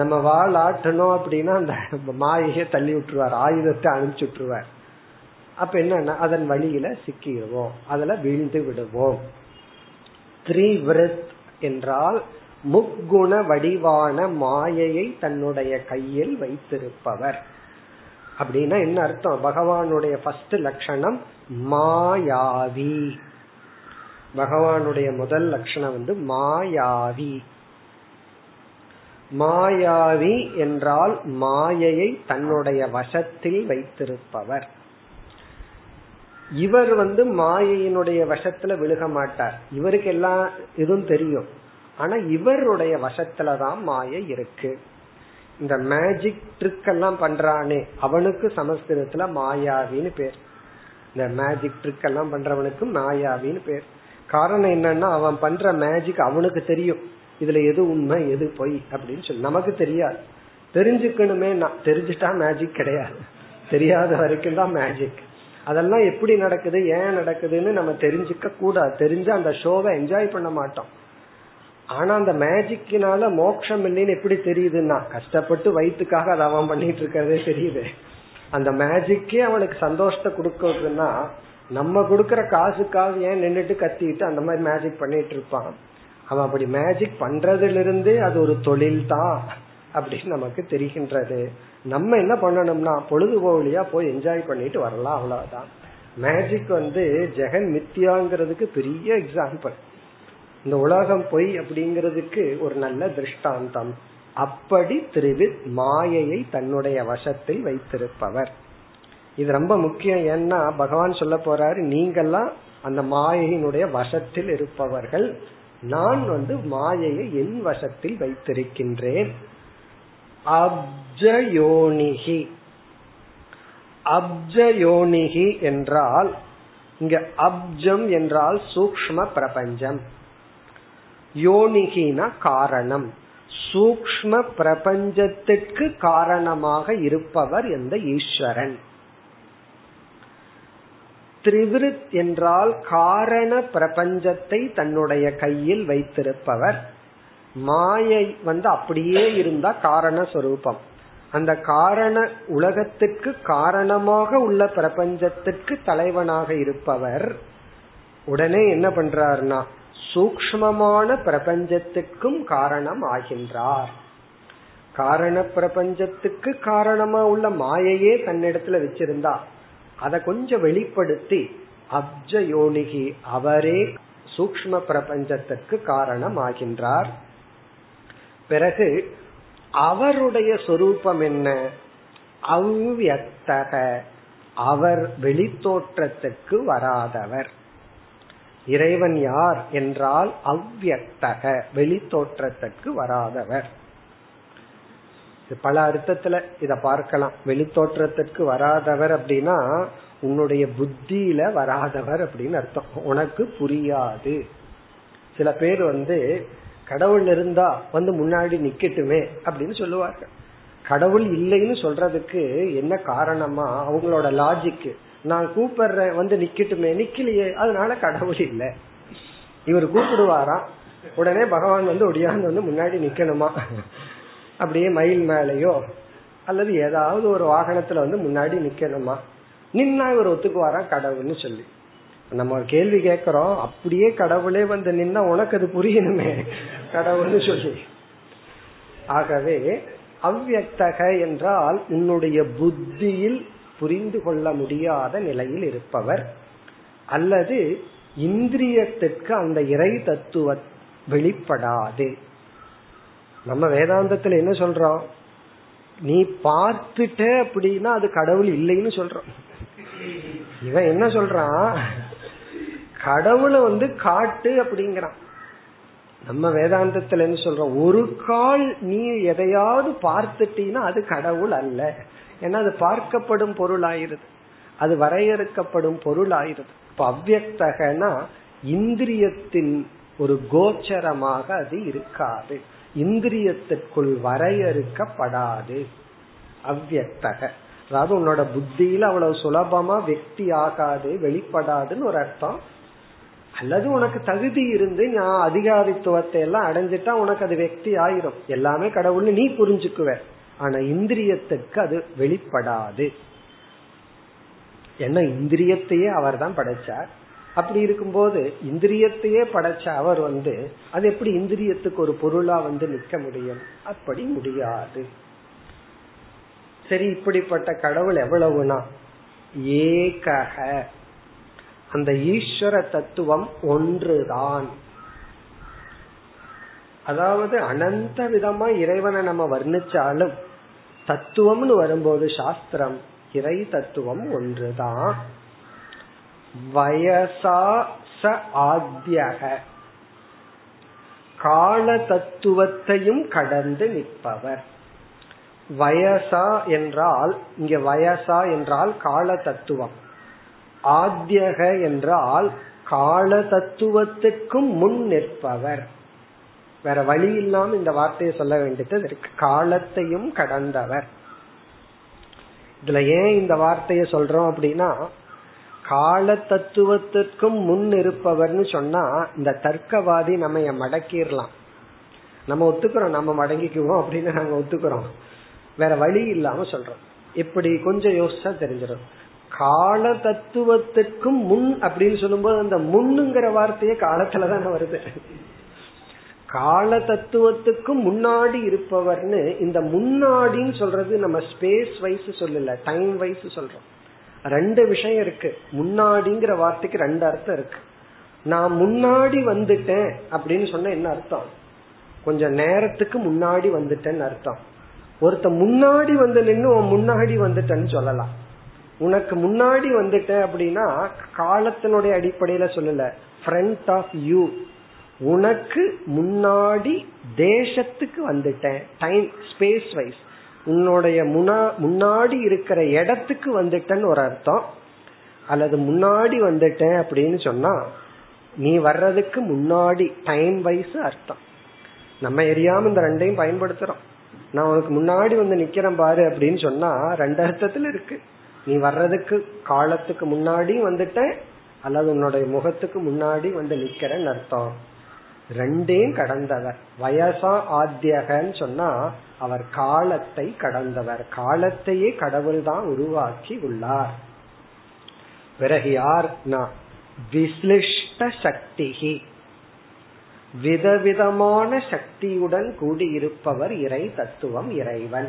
நம்ம வாள் ஆட்டணும் அப்படின்னா அந்த மாயையை தள்ளி விட்டுருவார், ஆயுதத்தை அனுப்பிச்சு விட்டுருவார். அப்ப என்ன, அதன் வழியில சிக்கிடுவோம், அதுல வீழ்ந்து விடுவோம். த்ரிவிருத் என்றால் முக்குண வடிவான மாயையை தன்னுடைய கையில் வைத்திருப்பவர் அப்படின்னா என்ன அர்த்தம்? பகவானுடைய ஃபர்ஸ்ட் லட்சணம் மாயாவி. பகவானுடைய முதல் லட்சணம் வந்து மாயாவி. மாயாவி என்றால் மாயையை தன்னுடைய வசத்தில் வைத்திருப்பவர். இவர் வந்து மாயையினுடைய வசத்துல விழுக மாட்டார், இவருக்கு எல்லாம் இதுவும் தெரியும். ஆனா இவருடைய வசத்துலதான் மாயை இருக்கு. இந்த மேஜிக் ட்ரிக் எல்லாம் பண்றானே அவனுக்கு சமஸ்கிருதத்துல மாயாவின்னு பேர். இந்த மேஜிக் ட்ரிக் எல்லாம் பண்றவனுக்கு மாயாவின்னு பேர். காரணம் என்னன்னா அவன் பண்ற மேஜிக் அவனுக்கு தெரியும், இதுல எது உண்மை எது பொய் அப்படின்னு சொல்லி. நமக்கு தெரியாது, தெரிஞ்சுக்கணுமே. தெரிஞ்சுட்டா மேஜிக் கிடையாது, தெரியாத வரைக்கும் தான் மேஜிக். அதெல்லாம் எப்படி நடக்குது ஏன் நடக்குதுன்னு நம்ம தெரிஞ்சுக்க கூடாது. தெரிஞ்சா அந்த ஷோவை என்ஜாய் பண்ண மாட்டோம். ஆனா அந்த மேஜிக்கினால மோட்சம் இல்லைன்னு எப்படி தெரியுதுன்னா, கஷ்டப்பட்டு வயிற்றுக்காக அதை அவன் பண்ணிட்டு இருக்கிறதே தெரியுது. அந்த மேஜிக்கே அவனுக்கு சந்தோஷத்தை கொடுக்குறதுன்னா நம்ம கொடுக்கற காசுக்காக ஏன் நின்றுட்டு கத்திட்டு அந்த மாதிரி மேஜிக் பண்ணிட்டு இருப்பான் அவன். அப்படி மேஜிக் பண்றதுல இருந்து அது ஒரு தொழில் தான் அப்படின்னு நமக்கு தெரிகின்றது. நம்ம என்ன பண்ணணும்னா பொழுதுபோலியா போய் என்ஜாய் பண்ணிட்டு வரலாம், அவ்வளவுதான். மேஜிக் வந்து ஜெகன் மித்தியாங்கிறதுக்கு பெரிய எக்ஸாம்பிள். இந்த உலகம் பொய் அப்படிங்கிறதுக்கு ஒரு நல்ல திருஷ்டாந்தம். அப்படி திருவித் மாயையை தன்னுடைய வசத்தில் வைத்திருப்பவர். இது ரொம்ப முக்கியம். ஏன்னா பகவான் சொல்ல போறாரு, நீங்கெல்லாம் அந்த மாயையினுடைய வசத்தில் இருப்பவர்கள், நான் வந்து மாயையை என் வசத்தில் வைத்திருக்கின்றேன். அப்ஜயோனிஹி. அப்ஜயோனிஹி என்றால் இங்க அப்ஜம் என்றால் சூக்ஷ்ம பிரபஞ்சம், யோனிகினா காரணம். சூக்ஷ்ம பிரபஞ்சத்திற்கு காரணமாக இருப்பவர் என்ற ஈஸ்வரன். த்ரிவிருத் என்றால் காரண பிரபஞ்சத்தை தன்னுடைய கையில் வைத்திருப்பவர். மாயை வந்து அப்படியே இருந்தா காரணஸ்வரூபம். அந்த காரண உலகத்திற்கு காரணமாக உள்ள பிரபஞ்சத்திற்கு தலைவனாக இருப்பவர். உடனே என்ன பண்றார்னா சூக்ஷ்மமான பிரபஞ்சத்திற்கும் காரணம் ஆகின்றார். காரண பிரபஞ்சத்துக்கு காரணமா உள்ள மாயையே தன்னிடத்துல வச்சிருந்தா அதை கொஞ்சம் வெளிப்படுத்தி அப்ஜ யோனிகி அவரே சூக்ஷ்ம பிரபஞ்சத்திற்கு காரணமாகின்றார். பிறகு அவருடைய சொரூபம் என்ன? அவ்வியக்தக, அவர் வெளித்தோற்றத்துக்கு வராதவர். இறைவன் யார் என்றால் அவ்வியக்தக, வெளித்தோற்றத்துக்கு வராதவர். பல அர்த்தத்துல இத பார்க்கலாம். வெளித்தோற்றத்திற்கு வராதவர் அப்படின்னா உன்னுடைய புத்தியில வராதவர் அப்படின்னு அர்த்தம். உனக்கு புரியாது. சில பேர் கடவுள் இருந்தா முன்னாடி நிக்கட்டுமே அப்படின்னு சொல்லுவாங்க. கடவுள் இல்லைன்னு சொல்றதுக்கு என்ன காரணமா? அவங்களோட லாஜிக்கு நான் கூப்பிடுறேன் நிக்கட்டுமே, நிக்கலையே, அதனால கடவுள் இல்லை. இவர் கூப்பிடுவாராம், உடனே பகவான் ஒடியாந்து முன்னாடி நிக்கணுமா? அப்படியே மயில் மேலையோ அல்லது ஏதாவது ஒரு வாகனத்துல முன்னாடி நிக்கணுமா? நின்னா இவர் ஒத்துக்குவாரா கடவுள்னு சொல்லி நம்ம ஒரு கேள்வி கேட்கிறோம். அப்படியே கடவுளே நின்னா உனக்கு அது புரியணுமே கடவுள்னு சொல்லி. ஆகவே அவ்வியக்தக என்றால் உன்னுடைய புத்தியில் புரிந்து கொள்ள முடியாத நிலையில் இருப்பவர், அல்லது இந்திரியத்திற்கு அந்த இறை தத்துவ வெளிப்படாது. நம்ம வேதாந்தத்துல என்ன சொல்றோம்? நீ பார்த்துட்ட அப்படின்னா அது கடவுள் இல்லைன்னு சொல்றோம். இவன் என்ன சொல்றான்? கடவுளை காட்டு அப்படிங்கிறான். நம்ம வேதாந்தத்துல என்ன சொல்றோம்? ஒரு கால் நீ எதையாவது பார்த்துட்டீன்னா அது கடவுள் அல்ல. ஏன்னா அது பார்க்கப்படும் பொருள் ஆயிருது, அது வரையறுக்கப்படும் பொருள் ஆயிருது. இப்ப அவ்வியக்தகனா இந்திரியத்தின் ஒரு கோச்சரமாக அது இருக்காது, இந்திரியத்துக்குள் வரையறுக்கப்படாது அவ்வியக்தக. அதாவது உன்னோட புத்தியில அவ்வளவு சுலபமா வெக்தி ஆகாது, வெளிப்படாதுன்னு ஒரு அர்த்தம். அல்லது உனக்கு தகுதி இருந்து நான் அதிகாரித்துவத்தை எல்லாம் அடைஞ்சிட்டா உனக்கு அது வெக்தி ஆயிரும், எல்லாமே கடவுள்னு நீ புரிஞ்சுக்குவ. ஆனா இந்திரியத்துக்கு அது வெளிப்படாது. ஏன்னா இந்திரியத்தையே அவர் தான் படைச்சார். அப்படி இருக்கும்போது இந்திரியத்தையே படைச்ச அவர் அது எப்படி இந்திரியத்துக்கு ஒரு பொருளா நிக்க முடியும்? அப்படி முடியாது. சரி, இப்படிப்பட்ட கடவுள் எவ்வளவுனா ஏகஹ, அந்த ஈஸ்வர தத்துவம் ஒன்றுதான். அதாவது அனந்த விதமா இறைவனை நம்ம வர்ணிச்சாலும் தத்துவம்னு வரும்போது சாஸ்திரம் இறை தத்துவம் ஒன்றுதான். வயசா ச ஆத்யக, கால தத்துவத்தையும் கடந்து நிற்பவர். வயசா என்றால் இங்க வயசா என்றால் கால தத்துவம், ஆத்யக என்றால் கால தத்துவத்துக்கும் முன் நிற்பவர். வேற வழி இல்லாம இந்த வார்த்தையை சொல்ல வேண்டியது இருக்கு. காலத்தையும் கடந்தவர். இதுல ஏன் இந்த வார்த்தையை சொல்றோம் அப்படின்னா கால தத்துவத்திற்கும் முன் இருப்பவர்னு சொன்னா இந்த தர்க்கவாதி நம்ம மடக்கிடலாம். நம்ம ஒத்துக்கிறோம், நம்ம மடங்கிக்குவோம் அப்படின்னு நாங்க ஒத்துக்கிறோம். வேற வழி இல்லாம சொல்றோம். இப்படி கொஞ்சம் யோசிச்சா தெரிஞ்சிடும். கால தத்துவத்திற்கும் முன் அப்படின்னு சொல்லும்போது அந்த முன்னுங்கிற வார்த்தையே காலத்துலதான் வருது. கால தத்துவத்துக்கும் முன்னாடி இருப்பவர்னு இந்த முன்னாடின்னு சொல்றது நம்ம ஸ்பேஸ் வைஸ் சொல்லல, டைம் வைஸ் சொல்றோம். ரெண்டு விஷயம் இருக்கு. முன்னாடிங்கிற வார்த்தைக்கு ரெண்டு அர்த்தம் இருக்கு. நான் முன்னாடி வந்துட்டேன் அப்படின்னு சொன்ன என்ன அர்த்தம்? கொஞ்சம் நேரத்துக்கு முன்னாடி வந்துட்டேன்னு அர்த்தம். ஒருத்த முன்னாடி வந்து நின்னு முன்னாடி வந்துட்டேன்னு சொல்லலாம். உனக்கு முன்னாடி வந்துட்டேன் அப்படின்னா காலத்தினுடைய அடிப்படையில சொல்லல, ஃப்ரண்ட் ஆஃப் யூ, உனக்கு முன்னாடி தேசத்துக்கு வந்துட்டேன். டைம் ஸ்பேஸ் வைஸ் உன்னுடைய முன்னாடி இருக்கிற இடத்துக்கு வந்துட்டேன்னு ஒரு அர்த்தம். அல்லது முன்னாடி வந்துட்டேன் அப்படின்னு சொன்னா நீ வர்றதுக்கு முன்னாடி டைம் வைஸ் அர்த்தம். நம்ம எரியாம இந்த ரெண்டையும் பயன்படுத்துறோம். நான் உனக்கு முன்னாடி நிக்கிறேன் பாரு அப்படின்னு சொன்னா ரெண்டு அர்த்தத்துல இருக்கு. நீ வர்றதுக்கு காலத்துக்கு முன்னாடி வந்துட்டேன், அல்லது உன்னுடைய முகத்துக்கு முன்னாடி நிக்கிறேன்னு அர்த்தம். ரெண்டையும் கடந்தவர். வயசா ஆத்யகன்னு சொன்னா அவர் காலத்தை கடந்தவர். காலத்தையே கடவுள் தான் உருவாக்கி உள்ளார். பிறகு யார்? விசிலிஷ்ட சக்தி, விதவிதமான சக்தியுடன் கூடியிருப்பவர் இறை தத்துவம், இறைவன்.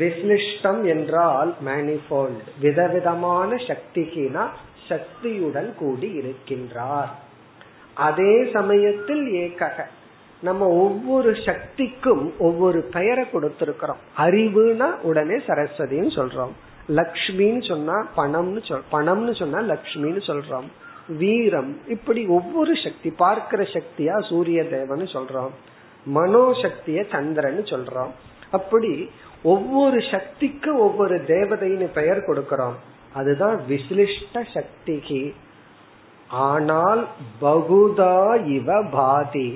விசிலிஷ்டம் என்றால் மேனிஃபோல்ட், விதவிதமான சக்திகினா சக்தியுடன் கூடி இருக்கின்றார். அதே சமயத்தில் ஏகக, நம்ம ஒவ்வொரு சக்திக்கும் ஒவ்வொரு பெயரை கொடுத்திருக்கிறோம். அறிவுனா உடனே சரஸ்வதினு சொல்றோம், லக்ஷ்மின்னு சொன்னா பணம்னு பணம்னு சொன்னா லக்ஷ்மின்னு சொல்றோம், வீரம், இப்படி ஒவ்வொரு சக்தி, பார்க்கிற சக்தியா சூரிய தேவன் சொல்றோம், மனோசக்திய சந்திரன் சொல்றோம். அப்படி ஒவ்வொரு சக்திக்கு ஒவ்வொரு தேவதைன்னு பெயர் கொடுக்கிறோம். அதுதான் விசிலிஷ்ட சக்திகி. ஆனால் பகுதா இவ பாதி,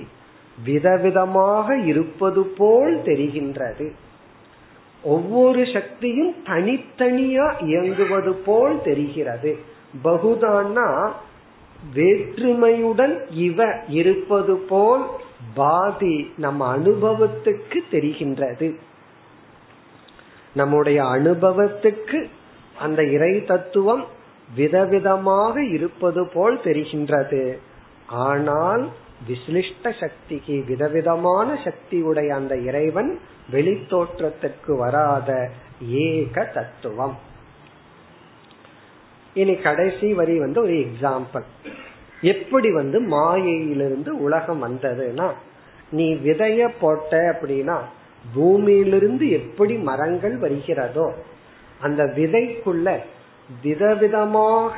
விதவிதமாக இருப்பது போல் தெரிகின்றது. ஒவ்வொரு சக்தியும் தனித்தனியா இயங்குவது போல் தெரிகிறது. பகுதான்னா வேற்றுமையுடன் இவ இருப்பது போல் பாதி நம் அனுபவத்துக்கு தெரிகின்றது. நம்முடைய அனுபவத்துக்கு அந்த இறை தத்துவம் விதவிதமாக இருப்பது போல் தெரிகின்றது. ஆனால் விசிலிஷ்ட சக்திக்கு, விதவிதமான சக்தியுடைய அந்த இறைவன் வெளித்தோற்றத்திற்கு வராத ஏக தத்துவம். இனி கடைசி வரி ஒரு எக்ஸாம்பிள். எப்படி மாயையிலிருந்து உலகம் வந்ததுன்னா, நீ விதைய போட்ட அப்படின்னா பூமியிலிருந்து எப்படி மரங்கள் வருகிறதோ அந்த விதைக்குள்ள விதவிதமாக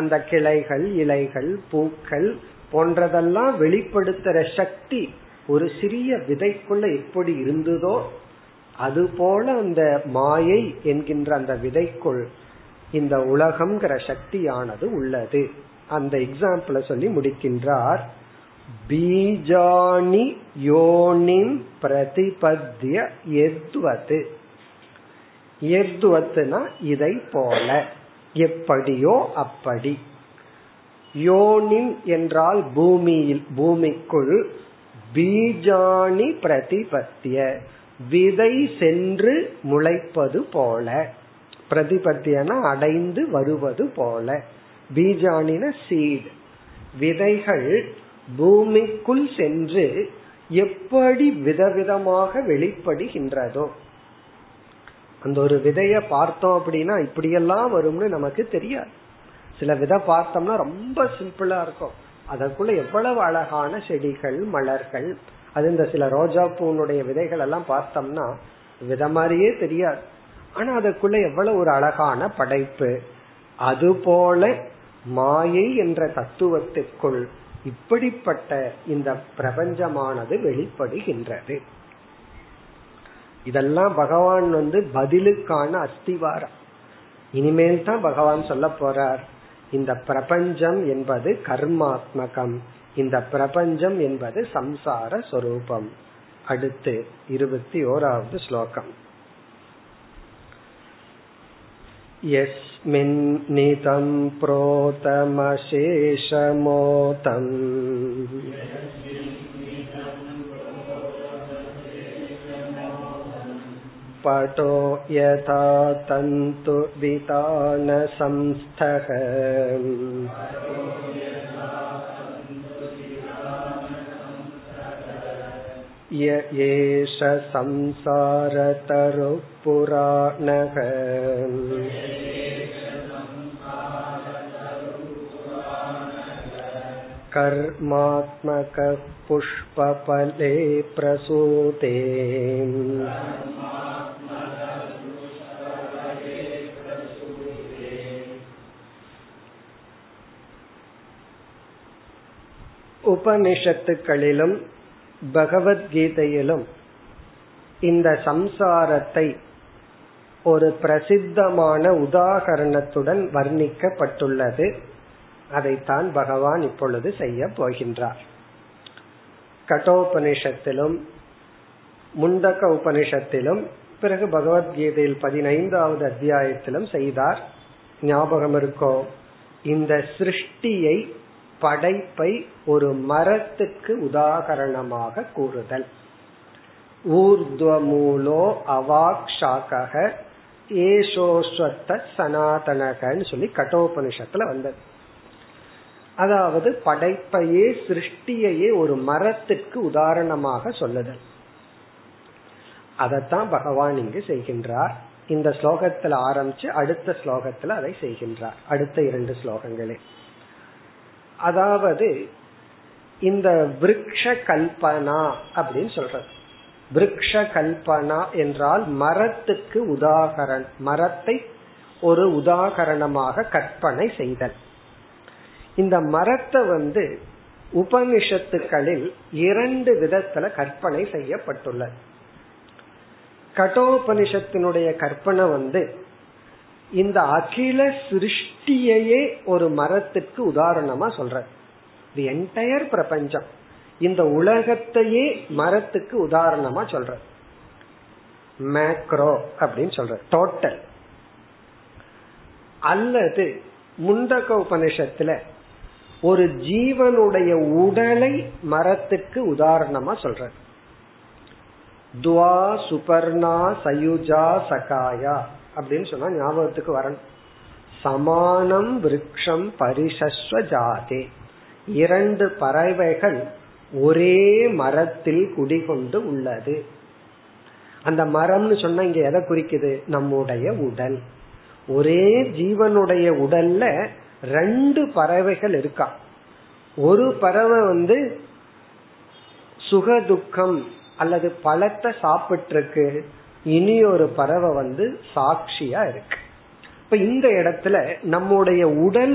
அந்த கிளைகள், இலைகள், பூக்கள் போன்றதெல்லாம் வெளிப்படுத்துற சக்தி ஒரு சிறிய விதைக்குள்ள எப்படி இருந்ததோ அதுபோல அந்த மாயை என்கின்ற அந்த விதைக்குள் இந்த உலகம்ங்கிற சக்தியானது உள்ளது. அந்த எக்ஸாம்பிள சொல்லி முடிக்கின்றார். பீஜாணி யோனிம் பிரதிபத்ய யத்வத், யத்வத்னா இதை போல, எப்படியோ அப்படி. யோனிம் என்றால் பூமியில், பூமிக்குள். பீஜாணி பிரதிபத்ய, விதை சென்று முளைப்பது போல. பிரதிபத்தியன அடைந்து வருவது போல. பீஜானின சீட், விதைகள் பூமிக்குள் சென்று எப்படி விதவிதமாக வெளிப்படுகின்றதோ. அந்த ஒரு விதைய பார்த்தோம் அப்படின்னா இப்படியெல்லாம் வரும்னு நமக்கு தெரியாது. சில விதை பார்த்தோம்னா ரொம்ப சிம்பிளா இருக்கும், அதற்குள்ள எவ்வளவு அழகான செடிகள், மலர்கள். அது இந்த சில ரோஜா பூனுடைய விதைகள் எல்லாம் பார்த்தோம்னா விதை மாதிரியே தெரியாது, ஆனா அதற்குள்ள எவ்வளவு ஒரு அழகான படைப்பு. அதுபோல மாயை என்ற தத்துவத்திற்குள் இப்படிப்பட்ட இந்த பிரபஞ்சமானது வெளிப்படுகின்றது. இதெல்லாம் பகவான் பதிலுக்கான அஸ்திவாரம். இனிமேல் தான் பகவான் சொல்ல போறார், இந்த பிரபஞ்சம் என்பது கர்மாத்மகம், இந்த பிரபஞ்சம் என்பது சம்சார சொரூபம். அடுத்து 21வது ஸ்லோகம். யஸ்மின் நிதம் ப்ரோதமசேஷமோதம் படோ யதா தந்து விதான சம்ஸ்தஹ யேஷ சம்சாரதரு புராணக. கர்மாத்மக புஷ்பபலே பிரசூதே உபனிஷத்துக்களிலும் பகவத்கீதையிலும் இந்த சம்சாரத்தை ஒரு பிரசித்தமான உதாகரணத்துடன் வர்ணிக்கப்பட்டுள்ளது. அதைத்தான் பகவான் இப்பொழுது செய்ய போகின்றார். கடோபனிஷத்திலும் முண்டக உபனிஷத்திலும் பிறகு பகவத்கீதையில் 15வது அத்தியாயத்திலும் செய்தார். ஞாபகம் இருக்கோ? இந்த சிருஷ்டியை, படைப்பை ஒரு மரத்துக்கு உதாகரணமாக கூறுதல். ஊர்த்வமூலோ அவாக்ஷாக ஏஷோஸ்வத்த சனாதனகன்னு சொல்லி கட்டோபனிஷத்துல வந்தது. அதாவது படைப்பையே, சிருஷ்டியையே ஒரு மரத்திற்கு உதாரணமாக சொல்லுதல். அதத்தான் பகவான் இங்கு செய்கின்றார். இந்த ஸ்லோகத்துல ஆரம்பிச்சு அடுத்த ஸ்லோகத்துல அதை செய்கின்றார், அடுத்த 2 ஸ்லோகங்களே. அதாவது இந்த விருக்ஷ கல்பனா அப்படின்னு சொல்றது. விருக்ஷ கல்பனா என்றால் மரத்துக்கு உதாகரணம், மரத்தை ஒரு உதாகரணமாக கற்பனை செய்தல். இந்த மரத்தை உபனிஷத்துக்களில் 2 விதத்துல கற்பனை செய்யப்பட்டுள்ளது. கடோபனிஷத்தினுடைய கற்பனை இந்த அகில சிருஷ்டியையே ஒரு மரத்துக்கு உதாரணமா சொல்ற. தி என்டையர் பிரபஞ்சம், இந்த உலகத்தையே மரத்துக்கு உதாரணமா சொல்ற. மேக்ரோ அப்படின்னு சொல்ற, டோட்டல். அல்லது முண்டக உபனிஷத்துல ஒரு ஜீவனுடைய உடலை மரத்துக்கு உதாரணமா சொல்ற. துவா சுபர்ணா சயுஜா சகாயா அப்படின்னு சொன்னா ஞாபகத்துக்கு வரணும். சமானம் விருக்ஷம் பரிசஸ்வ ஜாதே, 2 பறவைகள் ஒரே மரத்தில் குடிகொண்டு உள்ளது. அந்த மரம்னு சொன்னா இங்க எதை குறிக்குது? நம்முடைய உடல். ஒரே ஜீவனுடைய உடல்ல 2 பறவைகள் இருக்கா. ஒரு பறவை சுகதுக்கம் அல்லது பழத்தை சாப்பிட்டு இருக்கு, இனி ஒரு பறவை சாட்சியா இருக்கு. இப்ப இந்த இடத்துல நம்முடைய உடல்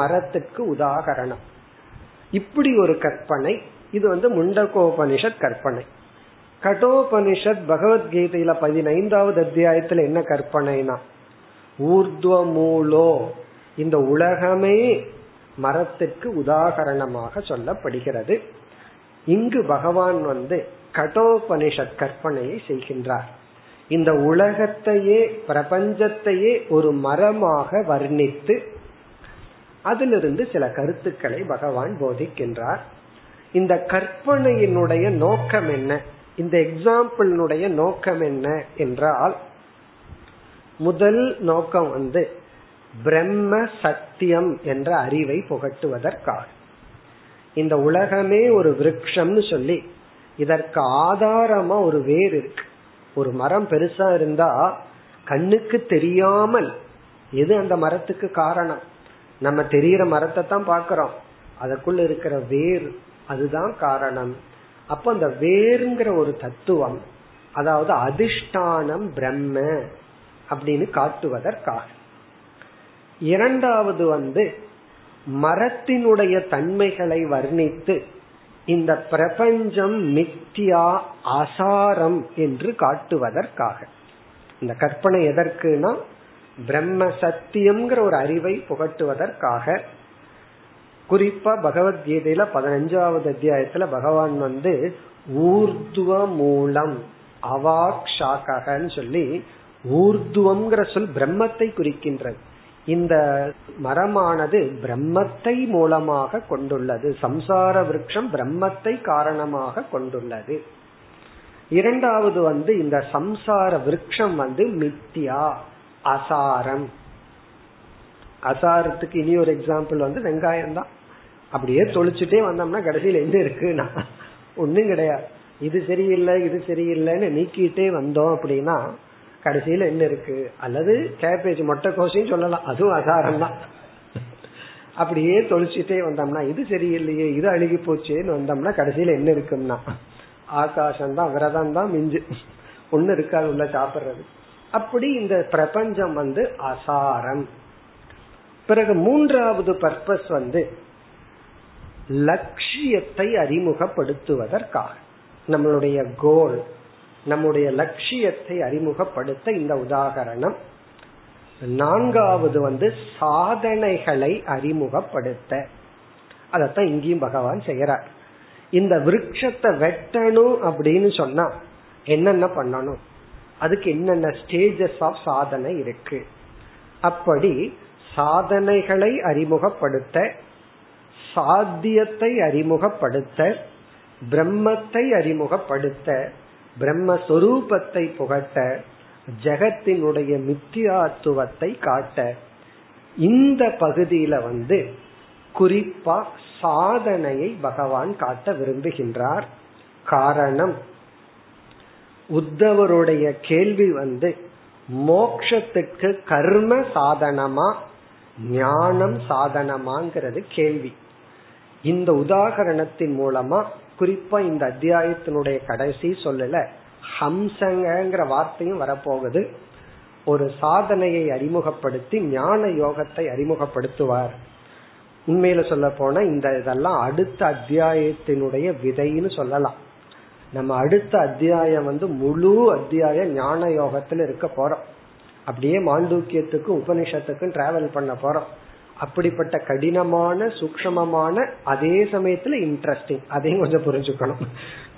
மரத்துக்கு உதாகரணம். இப்படி ஒரு கற்பனை, இது முண்டகோபனிஷத் கற்பனை. கடோபனிஷத் பகவத்கீதையில 15வது அத்தியாயத்துல என்ன கற்பனைனா, ஊர்த்வ மூலோ, இந்த உலகமே மரத்துக்கு உதாகரணமாக சொல்லப்படுகிறது. இங்கு பகவான் கடோபனிஷத் கற்பனையை செய்கின்றார். இந்த உலகத்தையே, பிரபஞ்சத்தையே ஒரு மரமாக வர்ணித்து அதிலிருந்து சில கருத்துக்களை பகவான் போதிக்கின்றார். இந்த கற்பனையினுடைய நோக்கம் என்ன, இந்த எக்ஸாம்பிளினுடைய நோக்கம் என்ன என்றால், முதல் நோக்கம் பிரம்ம சத்தியம் என்ற அறிவை புகட்டுவதற்காக. இந்த உலகமே ஒரு விருட்சம்னு சொல்லி இதற்கு ஆதாரமா ஒரு வேர் இருக்கு. ஒரு மரம் பெருசா இருந்தா கண்ணுக்கு தெரியாமல் எது அந்த மரத்துக்கு காரணம்? நம்ம தெரிகிற மரத்தை தான் பாக்கிறோம், அதற்குள்ள இருக்கிற வேர், அதுதான் காரணம். அப்ப அந்த வேர்ங்கிற ஒரு தத்துவம், அதாவது அதிஷ்டானம் பிரம்ம அப்படின்னு காட்டுவதற்காக. இரண்டாவது மரத்தினுடைய தன்மைகளை வர்ணித்து இந்த பிரபஞ்சம் மித்யா அசாரம் என்று காட்டுவதற்காக. இந்த கற்பனை எதற்குனா, பிரம்ம சத்தியம்ங்கிற ஒரு அறிவை புகட்டுவதற்காக. குறிப்பா பகவத்கீதையில 15வது அத்தியாயத்துல பகவான் ஊர்துவ மூலம் அவாக்ஷாகன்னு சொல்லி, ஊர்துவம்ங்கிற சொல் பிரம்மத்தை குறிக்கின்றது. இந்த மரமானது பிரம்மத்தை மூலமாக கொண்டுள்ளது. சம்சார விருட்சம் பிரம்மத்தை காரணமாக கொண்டுள்ளது. இரண்டாவது இந்த சம்சார விருட்சம் மித்யா அசாரம். அசாரத்துக்கு இனி ஒரு எக்ஸாம்பிள் வெங்காயம் தான். அப்படியே தொளிச்சுட்டே வந்தோம்னா கடைசியில் என்ன இருக்குன்னா ஒண்ணும் கிடையாது. இது சரியில்லை, இது சரியில்லைன்னு நீக்கிட்டே வந்தோம் அப்படின்னா கடைசியில என்ன இருக்கு? அல்லது கேபேஜ், மொட்டைக்கோசையும் சொல்லலாம், அதுவும் அசாரம் தான். அப்படியே தொளிச்சுட்டே வந்தோம்னா இது சரியில்லையே, இது அழுகி போச்சேன்னு வந்தோம்னா கடைசியில என்ன இருக்கும்னா ஆகாசம் தான், விரதம் தான் மிஞ்சு, ஒண்ணு இருக்காது உள்ள சாப்பிடுறது. அப்படி இந்த பிரபஞ்சம் அசாரம். பிறகு மூன்றாவது பர்பஸ் லட்சியத்தை அறிமுகப்படுத்துவதற்காக, நம்மளுடைய கோல், நம்முடைய லட்சியத்தை அறிமுகப்படுத்த இந்த உதாகரணம். நான்காவது சாதனைகளை அறிமுகப்படுத்த, அதத்தான் இங்கேயும் பகவான் செய்யறார். இந்த விருட்சத்தை வெட்டணும் அப்படின்னு சொன்னா என்னென்ன பண்ணணும், அதுக்கு என்னென்ன ஸ்டேஜஸ் ஆஃப் சாதனை இருக்கு, அப்படி சாதனைகளை அறிமுகப்படுத்த, சாத்தியத்தை அறிமுகப்படுத்த, பிரம்மத்தை அறிமுகப்படுத்த, பிரம்மஸ்வரூபத்தை புகட்ட, ஜகத்தினுடைய மித்தியாத்துவத்தை காட்ட, இந்த பகுதியில குறிப்பா சாதனையை பகவான் காட்ட விரும்புகின்றார். காரணம், உத்தவருடைய கேள்வி மோட்சத்துக்கு கர்ம சாதனமா ஞானம் சாதனமாங்கிறது கேள்வி. இந்த உதாகரணத்தின் மூலமா, குறிப்பா இந்த அத்தியாயத்தினுடைய கடைசி சொல்லல ஹம்சங்கிற வார்த்தையும் வரப்போகுது. ஒரு சாதனையை அறிமுகப்படுத்தி ஞான யோகத்தை அறிமுகப்படுத்துவார். உண்மையில சொல்ல போனா இந்த இதெல்லாம் அடுத்த அத்தியாயத்தினுடைய விதைன்னு சொல்லலாம். நம்ம அடுத்த அத்தியாயம் முழு அத்தியாயம் ஞான யோகத்துல இருக்க போறோம். அப்படியே மாண்டூக்கியத்துக்கும் உபனிஷத்துக்கும் டிராவல் பண்ண போறோம். அப்படிப்பட்ட கடினமான சூக்ஷ்மமான, அதே சமயத்துல இன்ட்ரெஸ்டிங், அதையும் கொஞ்சம் புரிஞ்சுக்கணும்.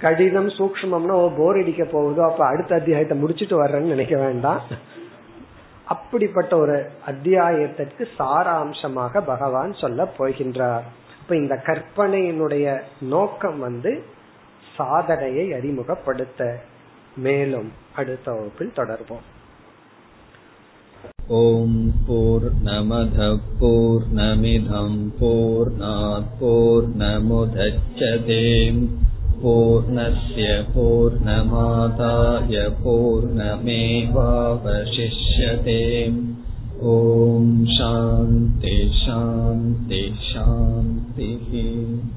கடினம் சூக்ஷ்மம்னா போர் அடிக்க போகுதோ அப்ப அடுத்த அத்தியாயத்தை முடிச்சுட்டு வர்றேன்னு நினைக்க வேண்டாம். அப்படிப்பட்ட ஒரு அத்தியாயத்திற்கு சாராம்சமாக பகவான் சொல்ல போகின்றார். இப்ப இந்த கற்பனையினுடைய நோக்கம் சாதனையை அறிமுகப்படுத்த. மேலும் அடுத்த வகுப்பில் தொடர்வோம். ஓம் பூர்ணமத பூர்ணமிதம் பூர்ணாத் பூர்ணமுதச்யதே பூர்ணஸ்ய பூர்ணமாதாய பூர்ணமேவாவசிஷ்யதே. ஓம் சாந்தி சாந்தி சாந்தி.